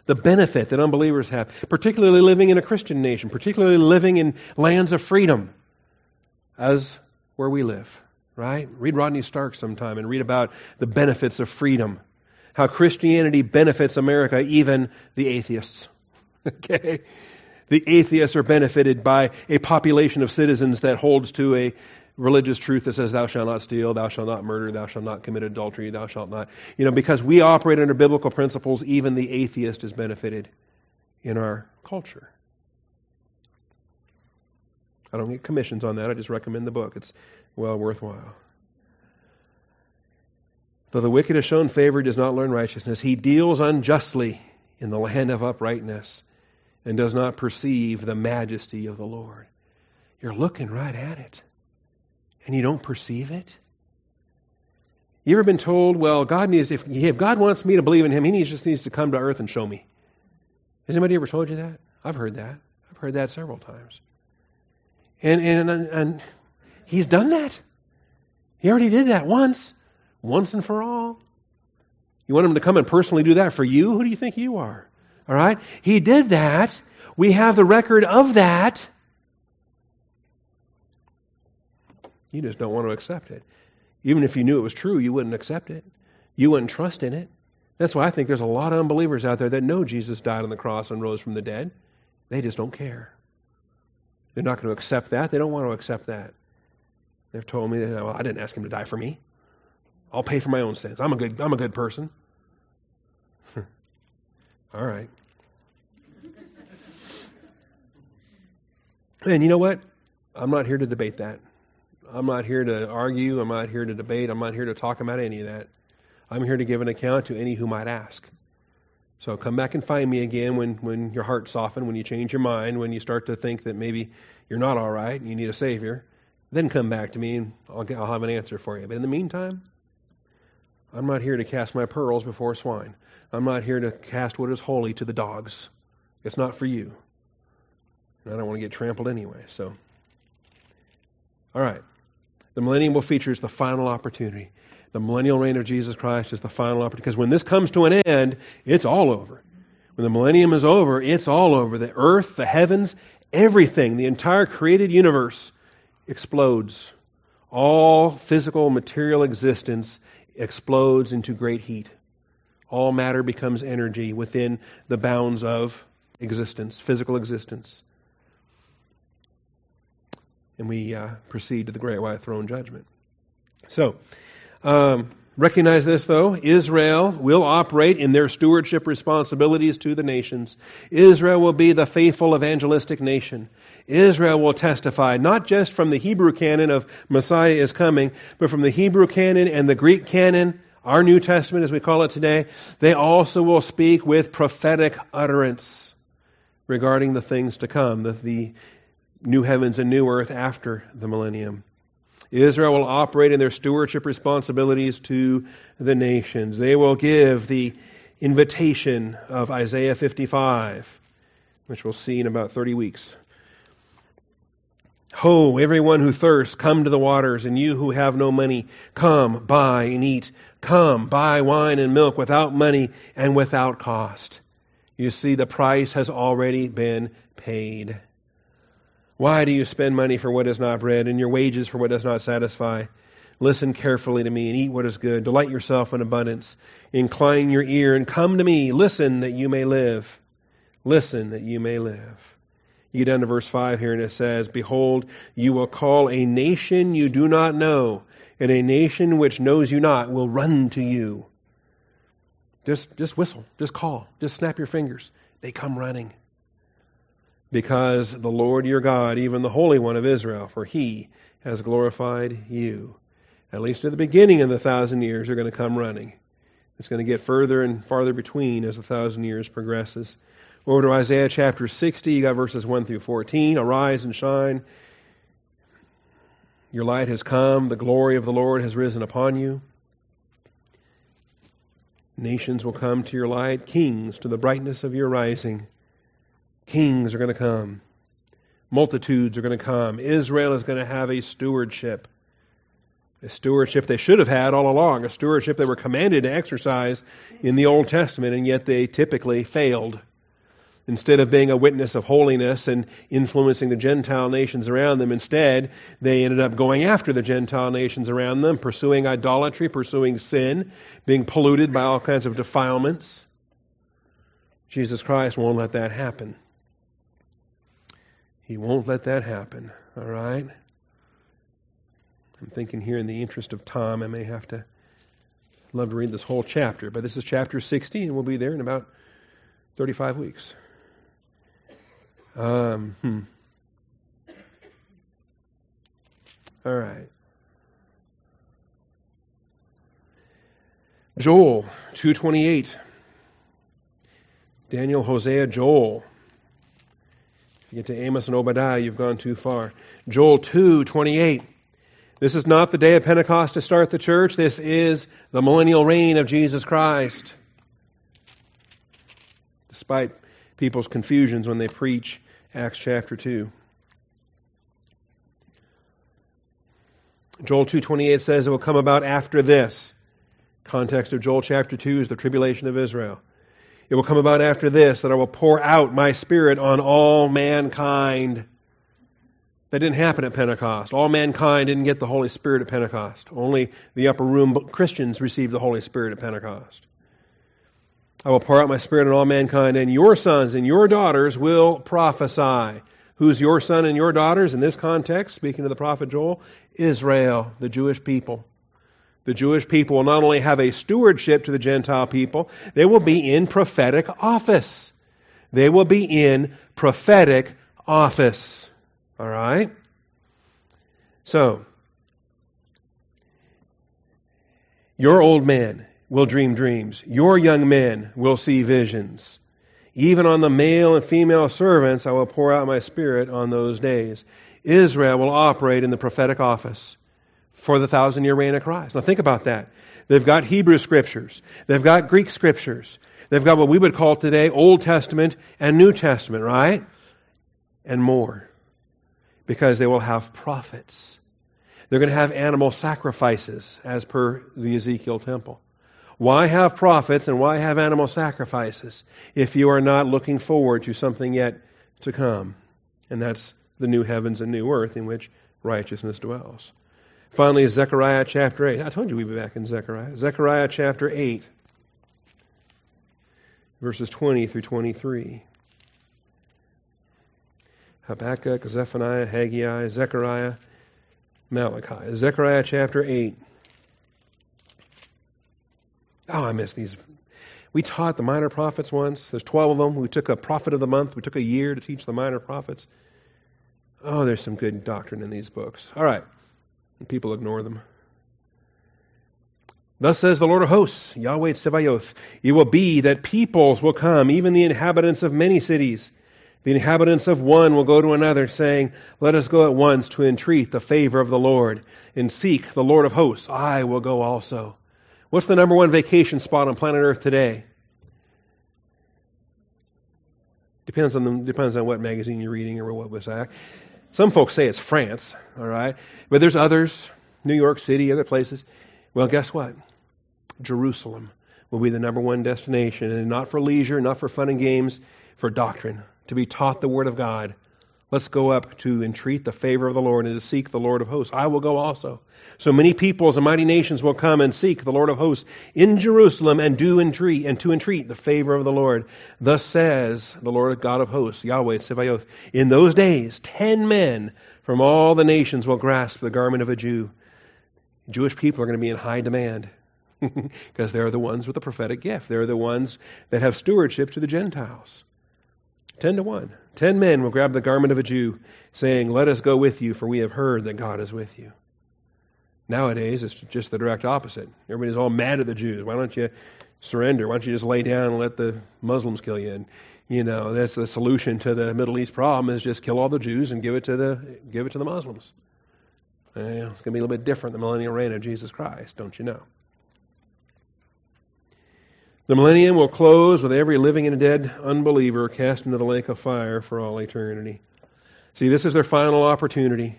The benefit that unbelievers have, particularly living in a Christian nation, particularly living in lands of freedom, as where we live, right? Read Rodney Stark sometime and read about the benefits of freedom, how Christianity benefits America, even the atheists. Okay? The atheists are benefited by a population of citizens that holds to a religious truth that says, thou shalt not steal, thou shalt not murder, thou shalt not commit adultery, thou shalt not. You know, because we operate under biblical principles, even the atheist is benefited in our culture. I don't get commissions on that. I just recommend the book. It's well worthwhile. Though the wicked is shown favor, he does not learn righteousness. He deals unjustly in the land of uprightness and does not perceive the majesty of the Lord. You're looking right at it, and you don't perceive it? You ever been told, well, God needs if, if God wants me to believe in him, he needs, just needs to come to earth and show me. Has anybody ever told you that? I've heard that. I've heard that several times. And, and, and, and he's done that. He already did that once, once and for all. You want him to come and personally do that for you? Who do you think you are? All right? He did that. We have the record of that. You just don't want to accept it. Even if you knew it was true, you wouldn't accept it. You wouldn't trust in it. That's why I think there's a lot of unbelievers out there that know Jesus died on the cross and rose from the dead. They just don't care. They're not going to accept that. They don't want to accept that. They've told me, that, well, I didn't ask him to die for me. I'll pay for my own sins. I'm a good, I'm a good person. All right. And you know what? I'm not here to debate that. I'm not here to argue. I'm not here to debate. I'm not here to talk about any of that. I'm here to give an account to any who might ask. So come back and find me again when, when your heart softens, when you change your mind, when you start to think that maybe you're not all right and you need a Savior. Then come back to me and I'll, get, I'll have an answer for you. But in the meantime, I'm not here to cast my pearls before swine. I'm not here to cast what is holy to the dogs. It's not for you. And I don't want to get trampled anyway, so. All right. The millennial feature is the final opportunity. The millennial reign of Jesus Christ is the final opportunity. Because when this comes to an end, it's all over. When the millennium is over, it's all over. The earth, the heavens, everything, the entire created universe explodes. All physical, material existence explodes into great heat. All matter becomes energy within the bounds of existence, physical existence. And we uh, proceed to the great white throne judgment. So, um, recognize this though, Israel will operate in their stewardship responsibilities to the nations. Israel will be the faithful evangelistic nation. Israel will testify, not just from the Hebrew canon of Messiah is coming, but from the Hebrew canon and the Greek canon, our New Testament, as we call it today, they also will speak with prophetic utterance regarding the things to come, the, the new heavens and new earth after the millennium. Israel will operate in their stewardship responsibilities to the nations. They will give the invitation of Isaiah fifty-five, which we'll see in about thirty weeks. Ho, everyone who thirsts, come to the waters, and you who have no money, come, buy and eat. Come, buy wine and milk without money and without cost. You see, the price has already been paid. Why do you spend money for what is not bread, and your wages for what does not satisfy? Listen carefully to me and eat what is good. Delight yourself in abundance. Incline your ear and come to me. Listen that you may live. Listen that you may live. You get down to verse five here, and it says, behold, you will call a nation you do not know, and a nation which knows you not will run to you. Just, just whistle. Just call. Just snap your fingers. They come running. Because the Lord your God, even the Holy One of Israel, for he has glorified you. At least at the beginning of the thousand years, you're going to come running. It's going to get further and farther between as the thousand years progresses. Over to Isaiah chapter sixty, you got verses one through fourteen. Arise and shine. Your light has come. The glory of the Lord has risen upon you. Nations will come to your light. Kings to the brightness of your rising. Kings are going to come. Multitudes are going to come. Israel is going to have a stewardship. A stewardship they should have had all along. A stewardship they were commanded to exercise in the Old Testament, and yet they typically failed. Instead of being a witness of holiness and influencing the Gentile nations around them, instead they ended up going after the Gentile nations around them, pursuing idolatry, pursuing sin, being polluted by all kinds of defilements. Jesus Christ won't let that happen. He won't let that happen, all right? I'm thinking here in the interest of time, I may have to I'd love to read this whole chapter, but this is chapter sixty, and we'll be there in about thirty-five weeks. Um, hmm. All right. Joel two twenty-eight. Daniel, Hosea, Joel. If you get to Amos and Obadiah, you've gone too far. Joel two twenty-eight. This is not the day of Pentecost to start the church. This is the millennial reign of Jesus Christ. Despite people's confusions when they preach Acts chapter two. Joel two twenty-eight says it will come about after this. Context of Joel chapter two is the tribulation of Israel. It will come about after this that I will pour out my spirit on all mankind. That didn't happen at Pentecost. All mankind didn't get the Holy Spirit at Pentecost. Only the upper room Christians received the Holy Spirit at Pentecost. I will pour out my spirit on all mankind, and your sons and your daughters will prophesy. Who's your son and your daughters in this context? Speaking to the prophet Joel, Israel, the Jewish people. The Jewish people will not only have a stewardship to the Gentile people, they will be in prophetic office. They will be in prophetic office. All right? So, your old man will dream dreams. Your young men will see visions. Even on the male and female servants, I will pour out my spirit on those days. Israel will operate in the prophetic office for the thousand year reign of Christ. Now think about that. They've got Hebrew scriptures. They've got Greek scriptures. They've got what we would call today Old Testament and New Testament, right? And more. Because they will have prophets. They're going to have animal sacrifices as per the Ezekiel temple. Why have prophets and why have animal sacrifices if you are not looking forward to something yet to come? And that's the new heavens and new earth in which righteousness dwells. Finally, Zechariah chapter eight. I told you we'd be back in Zechariah. Zechariah chapter eight, verses twenty through twenty-three. Habakkuk, Zephaniah, Haggai, Zechariah, Malachi. Zechariah chapter eight. Oh, I miss these. We taught the minor prophets once. There's twelve of them. We took a prophet of the month. We took a year to teach the minor prophets. Oh, there's some good doctrine in these books. All right. And people ignore them. Thus says the Lord of hosts, Yahweh Tsebaoth, it will be that peoples will come, even the inhabitants of many cities. The inhabitants of one will go to another, saying, Let us go at once to entreat the favor of the Lord, and seek the Lord of hosts. I will go also. What's the number one vacation spot on planet Earth today? Depends on the, depends on what magazine you're reading or what website. Some folks say it's France, all right? But there's others, New York City, other places. Well, guess what? Jerusalem will be the number one destination, and not for leisure, not for fun and games, for doctrine, to be taught the Word of God. Let's go up to entreat the favor of the Lord and to seek the Lord of hosts. I will go also. So many peoples and mighty nations will come and seek the Lord of hosts in Jerusalem and do entreat and to entreat the favor of the Lord. Thus says the Lord God of hosts, Yahweh Tsebaoth, in those days, ten men from all the nations will grasp the garment of a Jew. Jewish people are going to be in high demand because they're the ones with the prophetic gift. They're the ones that have stewardship to the Gentiles. Ten to one. Ten men will grab the garment of a Jew, saying, Let us go with you, for we have heard that God is with you. Nowadays, it's just the direct opposite. Everybody's all mad at the Jews. Why don't you surrender? Why don't you just lay down and let the Muslims kill you? And, you know, that's the solution to the Middle East problem, is just kill all the Jews and give it to the, give it to the Muslims. Well, it's going to be a little bit different, the millennial reign of Jesus Christ, don't you know? The millennium will close with every living and dead unbeliever cast into the lake of fire for all eternity. See, this is their final opportunity.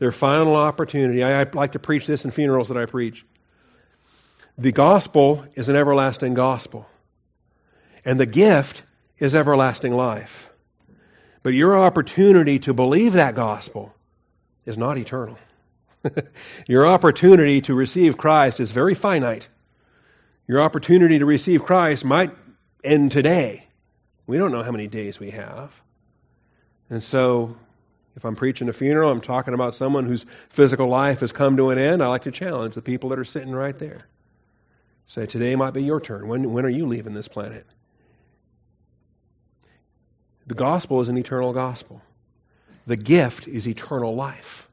Their final opportunity. I, I like to preach this in funerals that I preach. The gospel is an everlasting gospel. And the gift is everlasting life. But your opportunity to believe that gospel is not eternal. Your opportunity to receive Christ is very finite. Your opportunity to receive Christ might end today. We don't know how many days we have. And so, if I'm preaching a funeral, I'm talking about someone whose physical life has come to an end, I like to challenge the people that are sitting right there. Say, today might be your turn. When, when are you leaving this planet? The gospel is an eternal gospel. The gift is eternal life.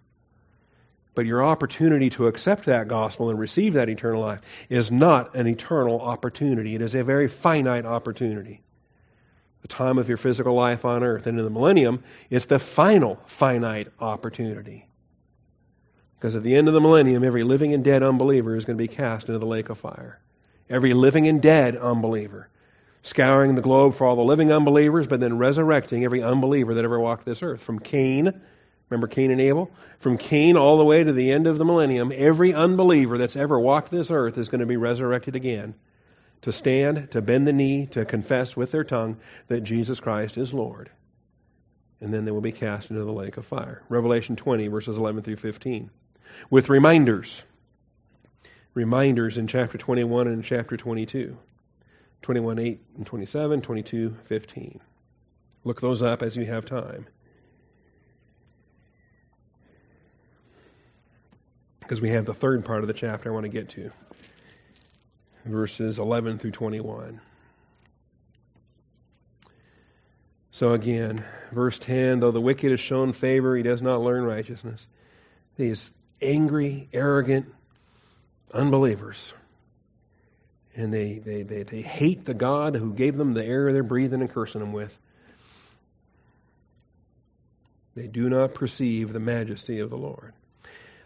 But your opportunity to accept that gospel and receive that eternal life is not an eternal opportunity. It is a very finite opportunity. The time of your physical life on earth and in the millennium is the final finite opportunity. Because at the end of the millennium, every living and dead unbeliever is going to be cast into the lake of fire. Every living and dead unbeliever, scouring the globe for all the living unbelievers, but then resurrecting every unbeliever that ever walked this earth, from Cain. Remember Cain and Abel? From Cain all the way to the end of the millennium, every unbeliever that's ever walked this earth is going to be resurrected again to stand, to bend the knee, to confess with their tongue that Jesus Christ is Lord. And then they will be cast into the lake of fire. Revelation twenty, verses eleven through fifteen. With reminders. Reminders in chapter twenty-one and chapter twenty-two. twenty-one, eight and twenty-seven, twenty-two, fifteen. Look those up as you have time. Because we have the third part of the chapter I want to get to. Verses eleven through twenty-one. So again, verse ten, though the wicked is shown favor, he does not learn righteousness. These angry, arrogant unbelievers. And they, they, they, they hate the God who gave them the air they're breathing and cursing them with. They do not perceive the majesty of the Lord.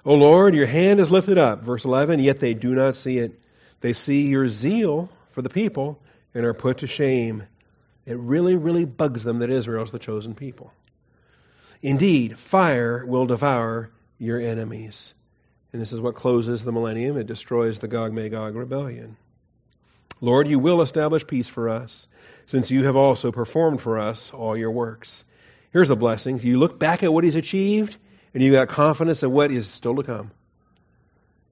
O Lord, your hand is lifted up, verse eleven, yet they do not see it. They see your zeal for the people and are put to shame. It really, really bugs them that Israel is the chosen people. Indeed, fire will devour your enemies. And this is what closes the millennium. It destroys the Gog-Magog rebellion. Lord, you will establish peace for us, since you have also performed for us all your works. Here's the blessing. You look back at what he's achieved, and you've got confidence in what is still to come.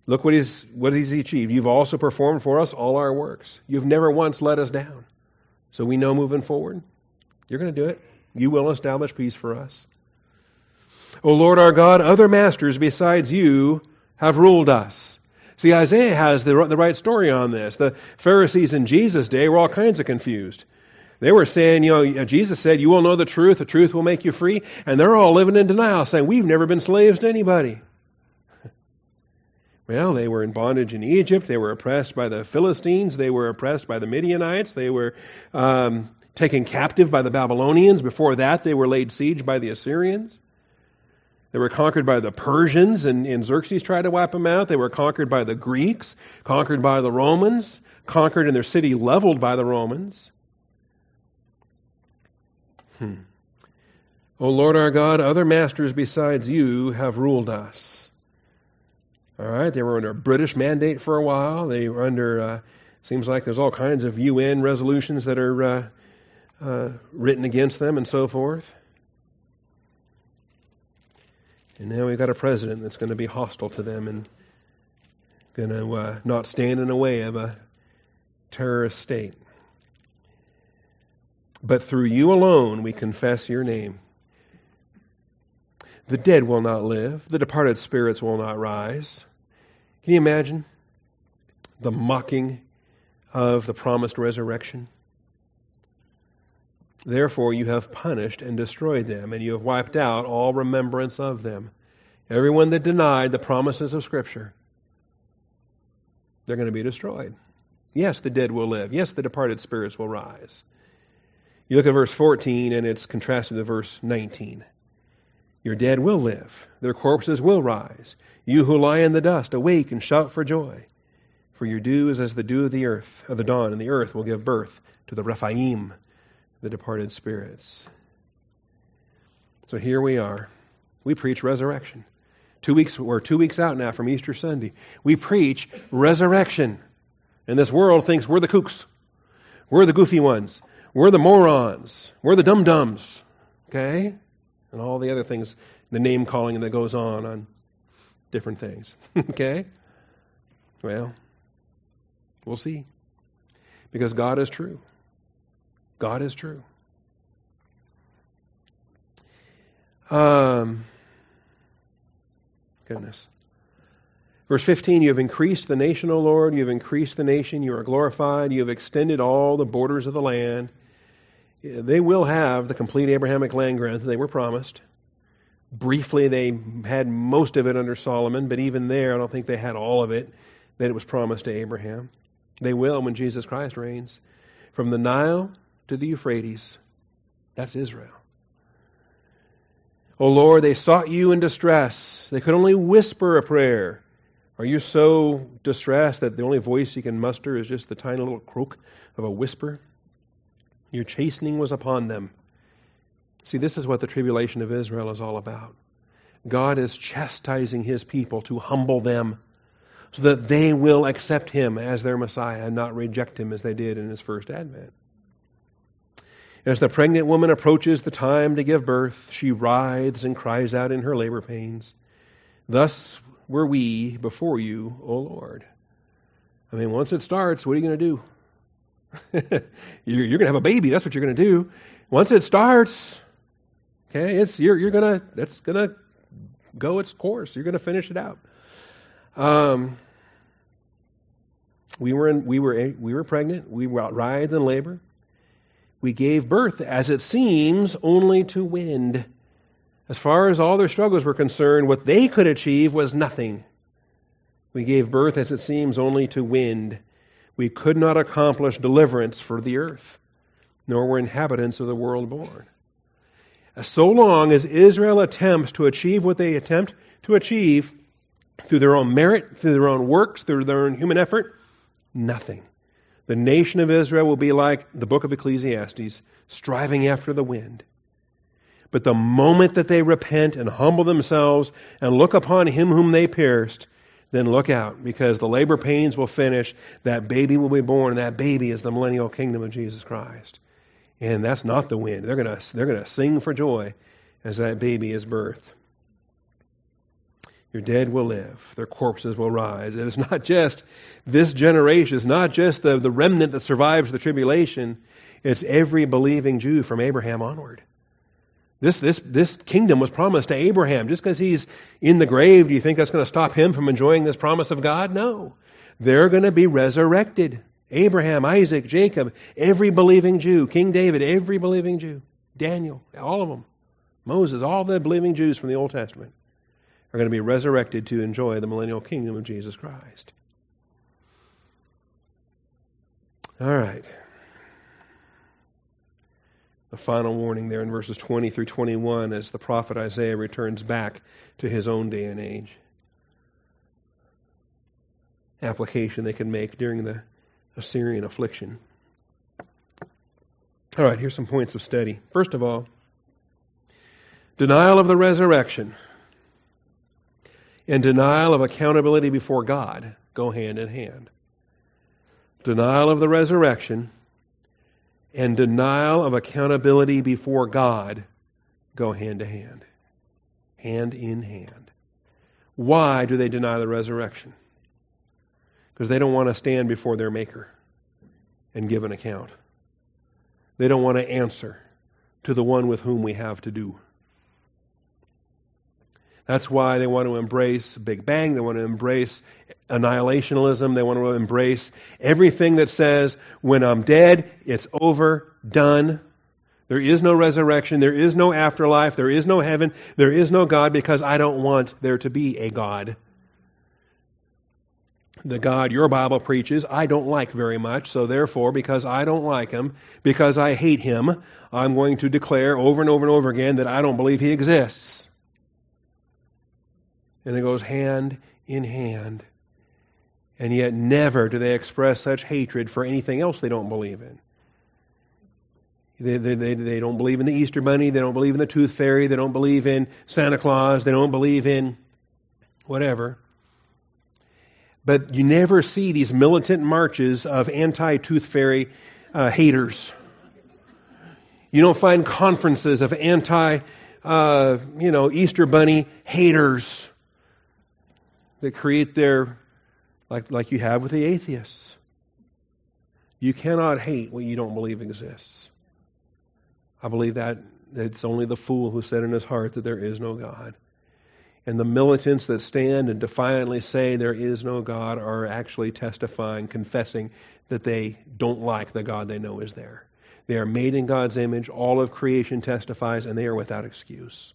Look what he's, what he's achieved. You've also performed for us all our works. You've never once let us down. So we know moving forward, you're going to do it. You will establish peace for us. O Lord our God, other masters besides you have ruled us. See, Isaiah has the, the right story on this. The Pharisees in Jesus' day were all kinds of confused. They were saying, you know, Jesus said, you will know the truth, the truth will make you free. And they're all living in denial, saying, we've never been slaves to anybody. Well, they were in bondage in Egypt. They were oppressed by the Philistines. They were oppressed by the Midianites. They were um, taken captive by the Babylonians. Before that, they were laid siege by the Assyrians. They were conquered by the Persians, and, and Xerxes tried to wipe them out. They were conquered by the Greeks, conquered by the Romans, conquered and their city leveled by the Romans. Hmm. O Lord our God, other masters besides you have ruled us. All right, they were under a British mandate for a while. They were under, uh, seems like there's all kinds of U N resolutions that are uh, uh, written against them and so forth. And now we've got a president that's going to be hostile to them and going to uh, not stand in the way of a terrorist state. But through you alone we confess your name. The dead will not live. The departed spirits will not rise. Can you imagine the mocking of the promised resurrection? Therefore, you have punished and destroyed them, and you have wiped out all remembrance of them. Everyone that denied the promises of Scripture, they're going to be destroyed. Yes, the dead will live. Yes, the departed spirits will rise. You look at verse fourteen, and it's contrasted to verse nineteen. Your dead will live. Their corpses will rise. You who lie in the dust, awake and shout for joy. For your dew is as the dew of the earth, of the dawn, and the earth will give birth to the Rephaim, the departed spirits. So here we are. We preach resurrection. Two weeks, we're two weeks out now from Easter Sunday. We preach resurrection. And this world thinks we're the kooks. We're the goofy ones. We're the morons. We're the dum-dums. Okay? And all the other things, the name calling that goes on on different things. Okay? Well, we'll see. Because God is true. God is true. Um, goodness. Verse fifteen, you have increased the nation, O Lord. You have increased the nation. You are glorified. You have extended all the borders of the land. They will have the complete Abrahamic land grant that they were promised. Briefly, they had most of it under Solomon, but even there, I don't think they had all of it that it was promised to Abraham. They will when Jesus Christ reigns. From the Nile to the Euphrates, that's Israel. O Lord, they sought you in distress. They could only whisper a prayer. Are you so distressed that the only voice you can muster is just the tiny little croak of a whisper? Your chastening was upon them. See, this is what the tribulation of Israel is all about. God is chastising his people to humble them so that they will accept him as their Messiah and not reject him as they did in his first advent. As the pregnant woman approaches the time to give birth, she writhes and cries out in her labor pains. Thus were we before you, O Lord. I mean, once it starts, what are you going to do? You're going to have a baby. That's what you're going to do. Once it starts, okay, it's you're you're going to that's going to go its course. You're going to finish it out. Um, we were in, we were we were pregnant. We writhed in labor. We gave birth, as it seems, only to wind. As far as all their struggles were concerned, what they could achieve was nothing. We gave birth, as it seems, only to wind. We could not accomplish deliverance for the earth, nor were inhabitants of the world born. So long as Israel attempts to achieve what they attempt to achieve through their own merit, through their own works, through their own human effort, nothing. The nation of Israel will be like the book of Ecclesiastes, striving after the wind. But the moment that they repent and humble themselves and look upon him whom they pierced, then look out, because the labor pains will finish, that baby will be born, and that baby is the millennial kingdom of Jesus Christ. And that's not the wind. They're going to they're going to sing for joy as that baby is birthed. Your dead will live. Their corpses will rise. It is not just this generation. It's not just the, the remnant that survives the tribulation. It's every believing Jew from Abraham onward. This this this kingdom was promised to Abraham. Just because he's in the grave, do you think that's going to stop him from enjoying this promise of God? No. They're going to be resurrected. Abraham, Isaac, Jacob, every believing Jew. King David, every believing Jew. Daniel, all of them. Moses, all the believing Jews from the Old Testament are going to be resurrected to enjoy the millennial kingdom of Jesus Christ. All right. a final warning there in verses twenty through twenty-one as the prophet Isaiah returns back to his own day and age. Application they can make during the Assyrian affliction. All right, here's some points of study. First of all, denial of the resurrection and denial of accountability before God go hand in hand. Denial of the resurrection and denial of accountability before God go hand to hand, hand in hand. Why do they deny the resurrection? Because they don't want to stand before their Maker and give an account. They don't want to answer to the one with whom we have to do. That's why they want to embrace Big Bang. They want to embrace annihilationism. They want to embrace everything that says, when I'm dead, it's over, done. There is no resurrection. There is no afterlife. There is no heaven. There is no God, because I don't want there to be a God. The God your Bible preaches, I don't like very much, so therefore, because I don't like him, because I hate him, I'm going to declare over and over and over again that I don't believe he exists. And it goes hand in hand. And yet never do they express such hatred for anything else they don't believe in. They, they, they, they don't believe in the Easter Bunny, they don't believe in the Tooth Fairy, they don't believe in Santa Claus, they don't believe in whatever. But you never see these militant marches of anti-Tooth Fairy uh, haters. You don't find conferences of anti, uh, you know, Easter Bunny haters that create their, like, like you have with the atheists. You cannot hate what you don't believe exists. I believe that it's only the fool who said in his heart that there is no God. And the militants that stand and defiantly say there is no God are actually testifying, confessing that they don't like the God they know is there. They are made in God's image. All of creation testifies, and they are without excuse.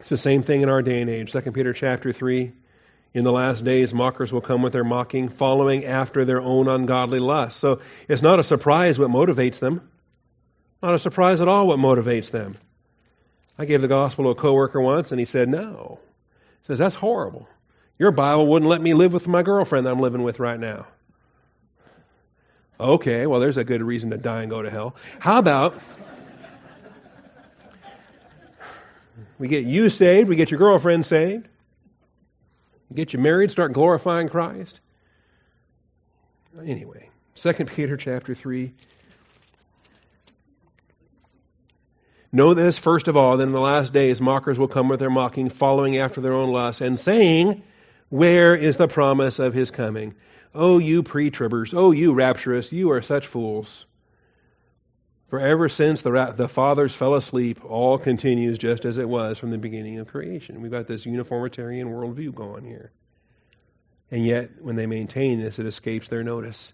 It's the same thing in our day and age. Second Peter chapter three, in the last days, mockers will come with their mocking, following after their own ungodly lust. So it's not a surprise what motivates them. Not a surprise at all what motivates them. I gave the gospel to a coworker once, and he said, no. He says, that's horrible. Your Bible wouldn't let me live with my girlfriend that I'm living with right now. Okay, well, there's a good reason to die and go to hell. How about we get you saved, we get your girlfriend saved, get you married, start glorifying Christ? Anyway, Second Peter chapter three. Know this, first of all, that in the last days mockers will come with their mocking, following after their own lusts, and saying, where is the promise of his coming? Oh, you pre-tribbers, oh, you rapturous, you are such fools. For ever since the, ra- the fathers fell asleep, all continues just as it was from the beginning of creation. We've got this uniformitarian worldview going here. And yet, when they maintain this, it escapes their notice.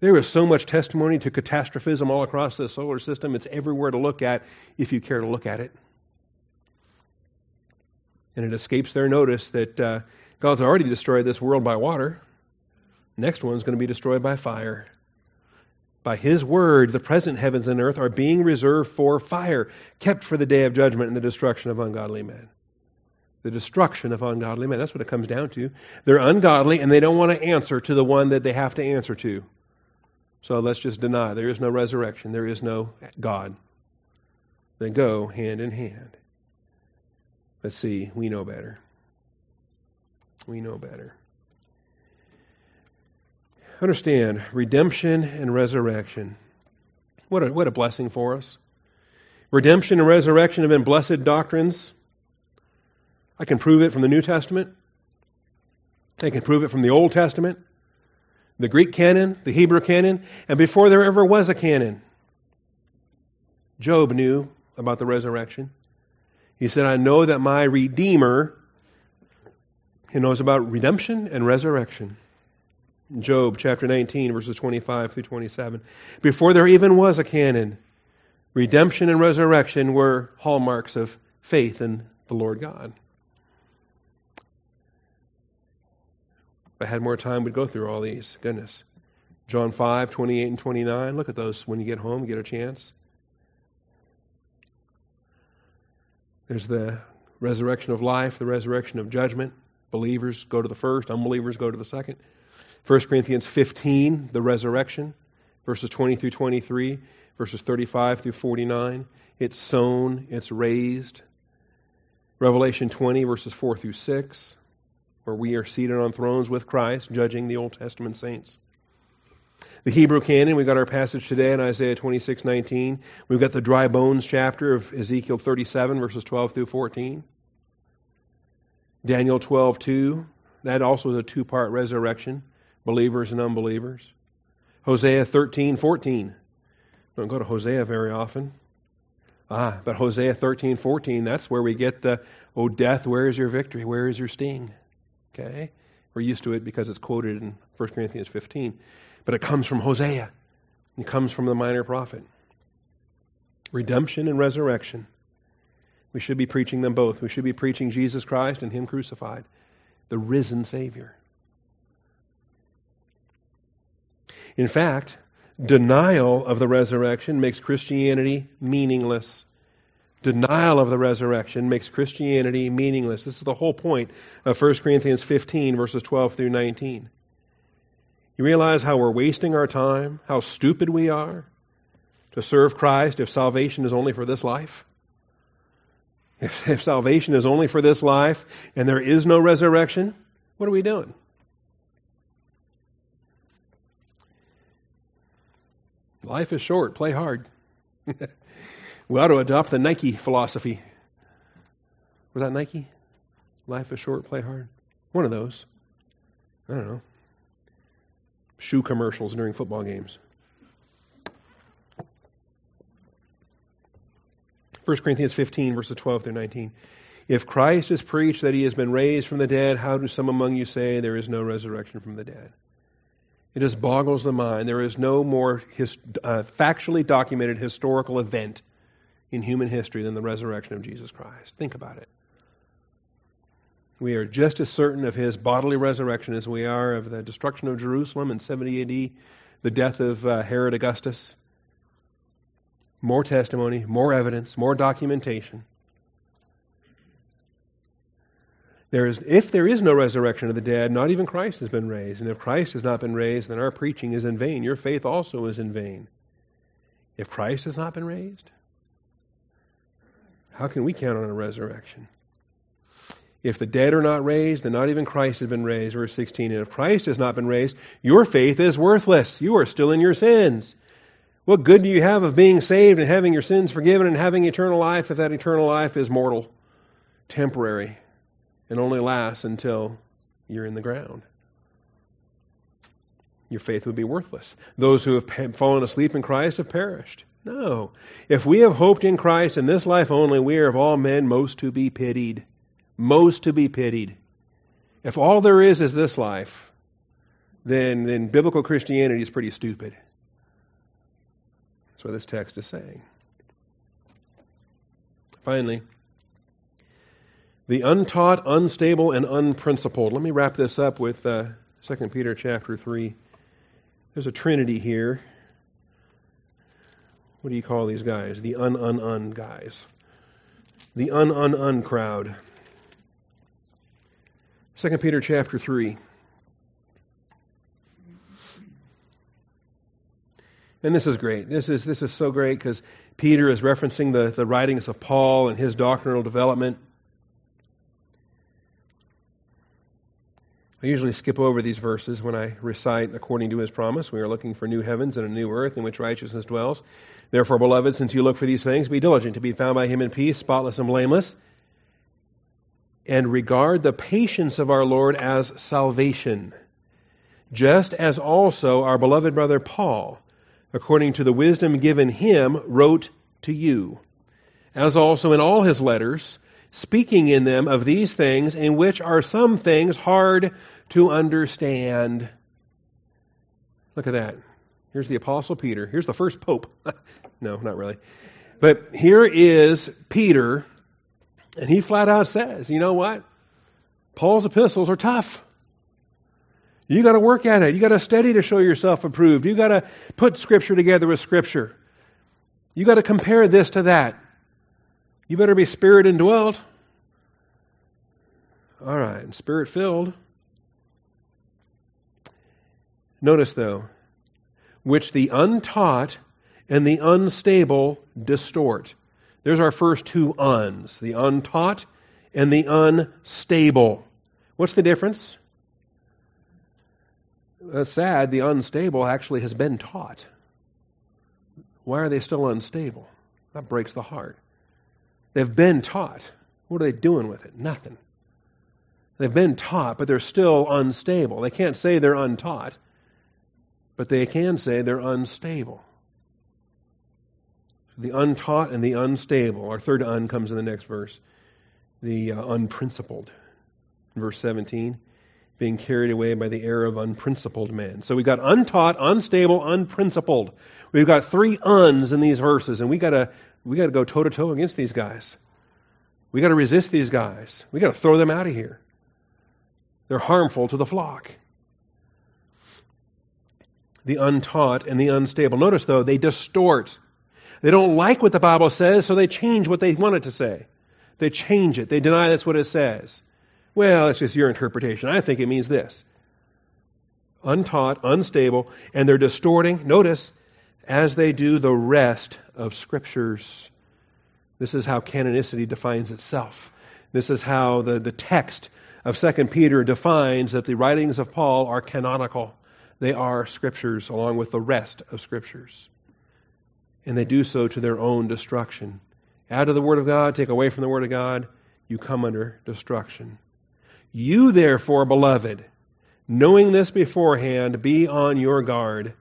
There is so much testimony to catastrophism all across the solar system. It's everywhere to look at if you care to look at it. And it escapes their notice that uh, God's already destroyed this world by water. Next one's going to be destroyed by fire. By his word, the present heavens and earth are being reserved for fire, kept for the day of judgment and the destruction of ungodly men. The destruction of ungodly men. That's what it comes down to. They're ungodly and they don't want to answer to the one that they have to answer to. So let's just deny. There is no resurrection. There is no God. They go hand in hand. Let's see. We know better. We know better. Understand, redemption and resurrection. What a, what a blessing for us. Redemption and resurrection have been blessed doctrines. I can prove it from the New Testament. I can prove it from the Old Testament. The Greek canon, the Hebrew canon, and before there ever was a canon, Job knew about the resurrection. He said, I know that my Redeemer, he knows about redemption and resurrection. Job chapter nineteen, verses twenty-five through twenty-seven. Before there even was a canon, redemption and resurrection were hallmarks of faith in the Lord God. If I had more time, we'd go through all these. Goodness. John five, twenty-eight and twenty-nine. Look at those when you get home, get a chance. There's the resurrection of life, the resurrection of judgment. Believers go to the first, unbelievers go to the second. First Corinthians fifteen, the resurrection, verses twenty through twenty-three, verses thirty-five through forty-nine. It's sown, it's raised. Revelation twenty, verses four through six, where we are seated on thrones with Christ, judging the Old Testament saints. The Hebrew canon, we've got our passage today in Isaiah twenty-six nineteen. We've got the dry bones chapter of Ezekiel thirty-seven, verses twelve through fourteen. Daniel twelve two, that also is a two-part resurrection, believers and unbelievers. Hosea thirteen fourteen. Don't go to Hosea very often. Ah, but Hosea thirteen fourteen, that's where we get the, oh, death, where is your victory? Where is your sting? Okay? We're used to it because it's quoted in First Corinthians fifteen. But it comes from Hosea. It comes from the minor prophet. Redemption and resurrection. We should be preaching them both. We should be preaching Jesus Christ and Him crucified, the risen Savior. In fact, denial of the resurrection makes Christianity meaningless. Denial of the resurrection makes Christianity meaningless. This is the whole point of First Corinthians fifteen, verses twelve through nineteen. You realize how we're wasting our time, how stupid we are to serve Christ if salvation is only for this life? If, if salvation is only for this life and there is no resurrection, what are we doing? Life is short, play hard. We ought to adopt the Nike philosophy. Was that Nike? Life is short, play hard. One of those. I don't know. Shoe commercials during football games. First Corinthians fifteen, verses twelve through nineteen. If Christ is preached that He has been raised from the dead, how do some among you say there is no resurrection from the dead? It just boggles the mind. There is no more his, uh, factually documented historical event in human history than the resurrection of Jesus Christ. Think about it. We are just as certain of His bodily resurrection as we are of the destruction of Jerusalem in seventy A D, the death of uh, Herod Augustus. More testimony, more evidence, more documentation. There is, if there is no resurrection of the dead, not even Christ has been raised. And if Christ has not been raised, then our preaching is in vain. Your faith also is in vain. If Christ has not been raised, how can we count on a resurrection? If the dead are not raised, then not even Christ has been raised. Verse sixteen, and if Christ has not been raised, your faith is worthless. You are still in your sins. What good do you have of being saved and having your sins forgiven and having eternal life if that eternal life is mortal, temporary, and only lasts until you're in the ground? Your faith would be worthless. Those who have fallen asleep in Christ have perished. No. If we have hoped in Christ in this life only, we are of all men most to be pitied. Most to be pitied. If all there is is this life, then, then biblical Christianity is pretty stupid. That's what this text is saying. Finally, the untaught, unstable, and unprincipled. Let me wrap this up with uh, Second Peter chapter three. There's a trinity here. What do you call these guys? The un-un-un guys. The un-un-un crowd. Second Peter chapter three. And this is great. This is this is so great because Peter is referencing the, the writings of Paul and his doctrinal development. I usually skip over these verses when I recite according to His promise. We are looking for new heavens and a new earth in which righteousness dwells. Therefore, beloved, since you look for these things, be diligent to be found by Him in peace, spotless and blameless, and regard the patience of our Lord as salvation, just as also our beloved brother Paul, according to the wisdom given him, wrote to you, as also in all his letters, speaking in them of these things, in which are some things hard to understand. Look at that. Here's the Apostle Peter. Here's the first Pope. No, not really. But here is Peter, and he flat out says, you know what? Paul's epistles are tough. You got to work at it. You got to study to show yourself approved. You got to put Scripture together with Scripture. You got to compare this to that. You better be Spirit indwelt. All right, Spirit filled. Notice though, which the untaught and the unstable distort. There's our first two uns, the untaught and the unstable. What's the difference? That's sad. The unstable actually has been taught. Why are they still unstable? That breaks the heart. They've been taught. What are they doing with it? Nothing. They've been taught, but they're still unstable. They can't say they're untaught, but they can say they're unstable. The untaught and the unstable. Our third un comes in the next verse. The uh, unprincipled. Verse seventeen. Being carried away by the error of unprincipled men. So we've got untaught, unstable, unprincipled. We've got three uns in these verses, and we gotta we gotta go toe to toe against these guys. We gotta resist these guys. We gotta throw them out of here. They're harmful to the flock. The untaught and the unstable. Notice though, they distort. They don't like what the Bible says, so they change what they want it to say. They change it. They deny that's what it says. Well, it's just your interpretation. I think it means this. Untaught, unstable, and they're distorting, notice, as they do the rest of Scriptures. This is how canonicity defines itself. This is how the, the text of Second Peter defines that the writings of Paul are canonical. They are Scriptures along with the rest of Scriptures. And they do so to their own destruction. Add to the Word of God, take away from the Word of God, you come under destruction. You therefore, beloved, knowing this beforehand, be on your guard,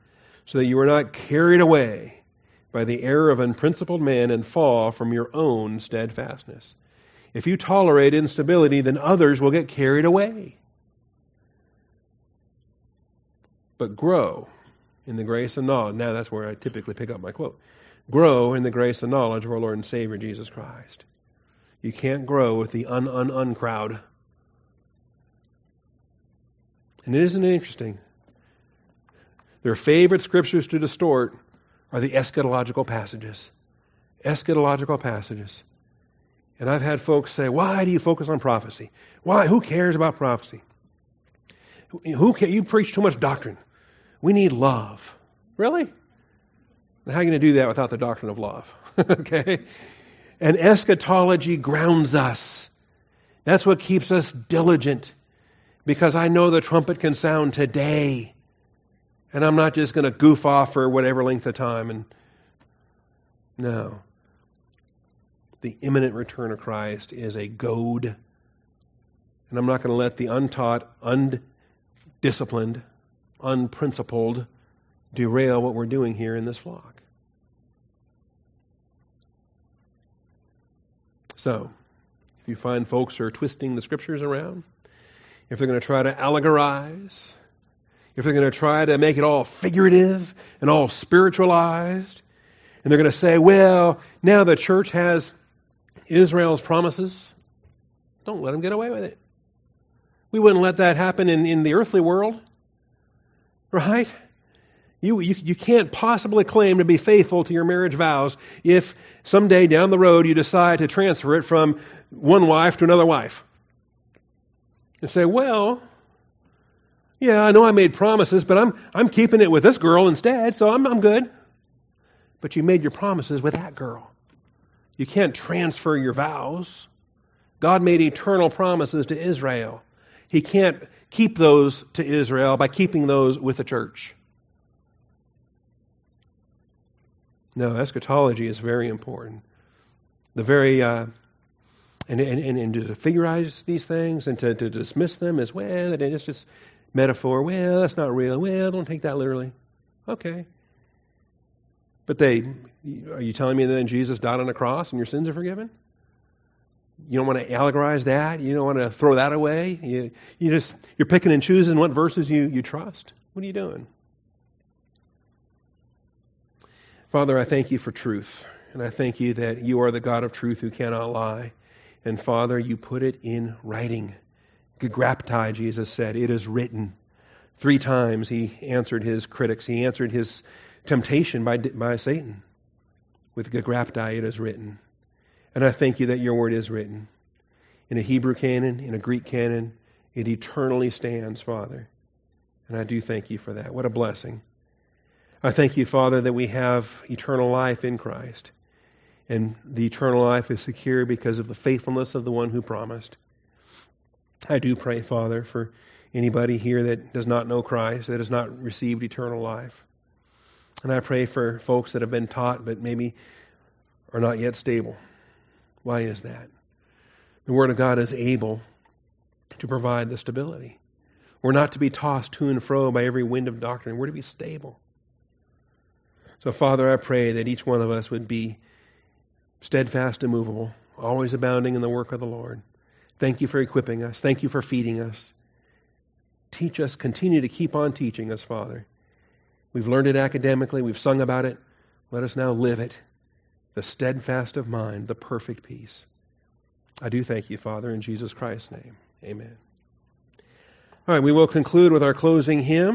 so that you are not carried away by the error of unprincipled men and fall from your own steadfastness. If you tolerate instability, then others will get carried away. But grow in the grace and knowledge. Now that's where I typically pick up my quote. Grow in the grace and knowledge of our Lord and Savior Jesus Christ. You can't grow with the un-un-un crowd. And isn't it interesting? Their favorite scriptures to distort are the eschatological passages. Eschatological passages. And I've had folks say, why do you focus on prophecy? Why? Who cares about prophecy? Who cares? You preach too much doctrine. We need love. Really? How are you going to do that without the doctrine of love? Okay? And eschatology grounds us. That's what keeps us diligent. Because I know the trumpet can sound today. And I'm not just going to goof off for whatever length of time. And no. The imminent return of Christ is a goad. And I'm not going to let the untaught, undisciplined, unprincipled derail what we're doing here in this flock. So, if you find folks are twisting the Scriptures around, if they're going to try to allegorize, if they're going to try to make it all figurative and all spiritualized, and they're going to say, well, now the church has Israel's promises, don't let them get away with it. We wouldn't let that happen in, in the earthly world, right? You, you you can't possibly claim to be faithful to your marriage vows if someday down the road you decide to transfer it from one wife to another wife. And say, well, yeah, I know I made promises, but I'm I'm keeping it with this girl instead, so I'm I'm good. But you made your promises with that girl. You can't transfer your vows. God made eternal promises to Israel. He can't keep those to Israel by keeping those with the church. No, eschatology is very important. The very... Uh, And, and, and to figurize these things and to, to dismiss them as, well, it's just metaphor. Well, that's not real. Well, don't take that literally. Okay. But they, are you telling me then Jesus died on a cross and your sins are forgiven? You don't want to allegorize that? You don't want to throw that away? You, you just, you're picking and choosing what verses you, you trust? What are you doing? Father, I thank you for truth. And I thank you that you are the God of truth who cannot lie. And Father, you put it in writing. Gegraptai, Jesus said, it is written. Three times he answered his critics. He answered his temptation by by Satan with Gegraptai, it is written. And I thank you that your word is written. In a Hebrew canon, in a Greek canon, it eternally stands, Father. And I do thank you for that. What a blessing. I thank you, Father, that we have eternal life in Christ. And the eternal life is secure because of the faithfulness of the one who promised. I do pray, Father, for anybody here that does not know Christ, that has not received eternal life. And I pray for folks that have been taught but maybe are not yet stable. Why is that? The Word of God is able to provide the stability. We're not to be tossed to and fro by every wind of doctrine. We're to be stable. So, Father, I pray that each one of us would be steadfast, immovable, always abounding in the work of the Lord. Thank you for equipping us. Thank you for feeding us. Teach us, continue to keep on teaching us, Father. We've learned it academically. We've sung about it. Let us now live it. The steadfast of mind, the perfect peace. I do thank you, Father, in Jesus Christ's name. Amen. All right, we will conclude with our closing hymn.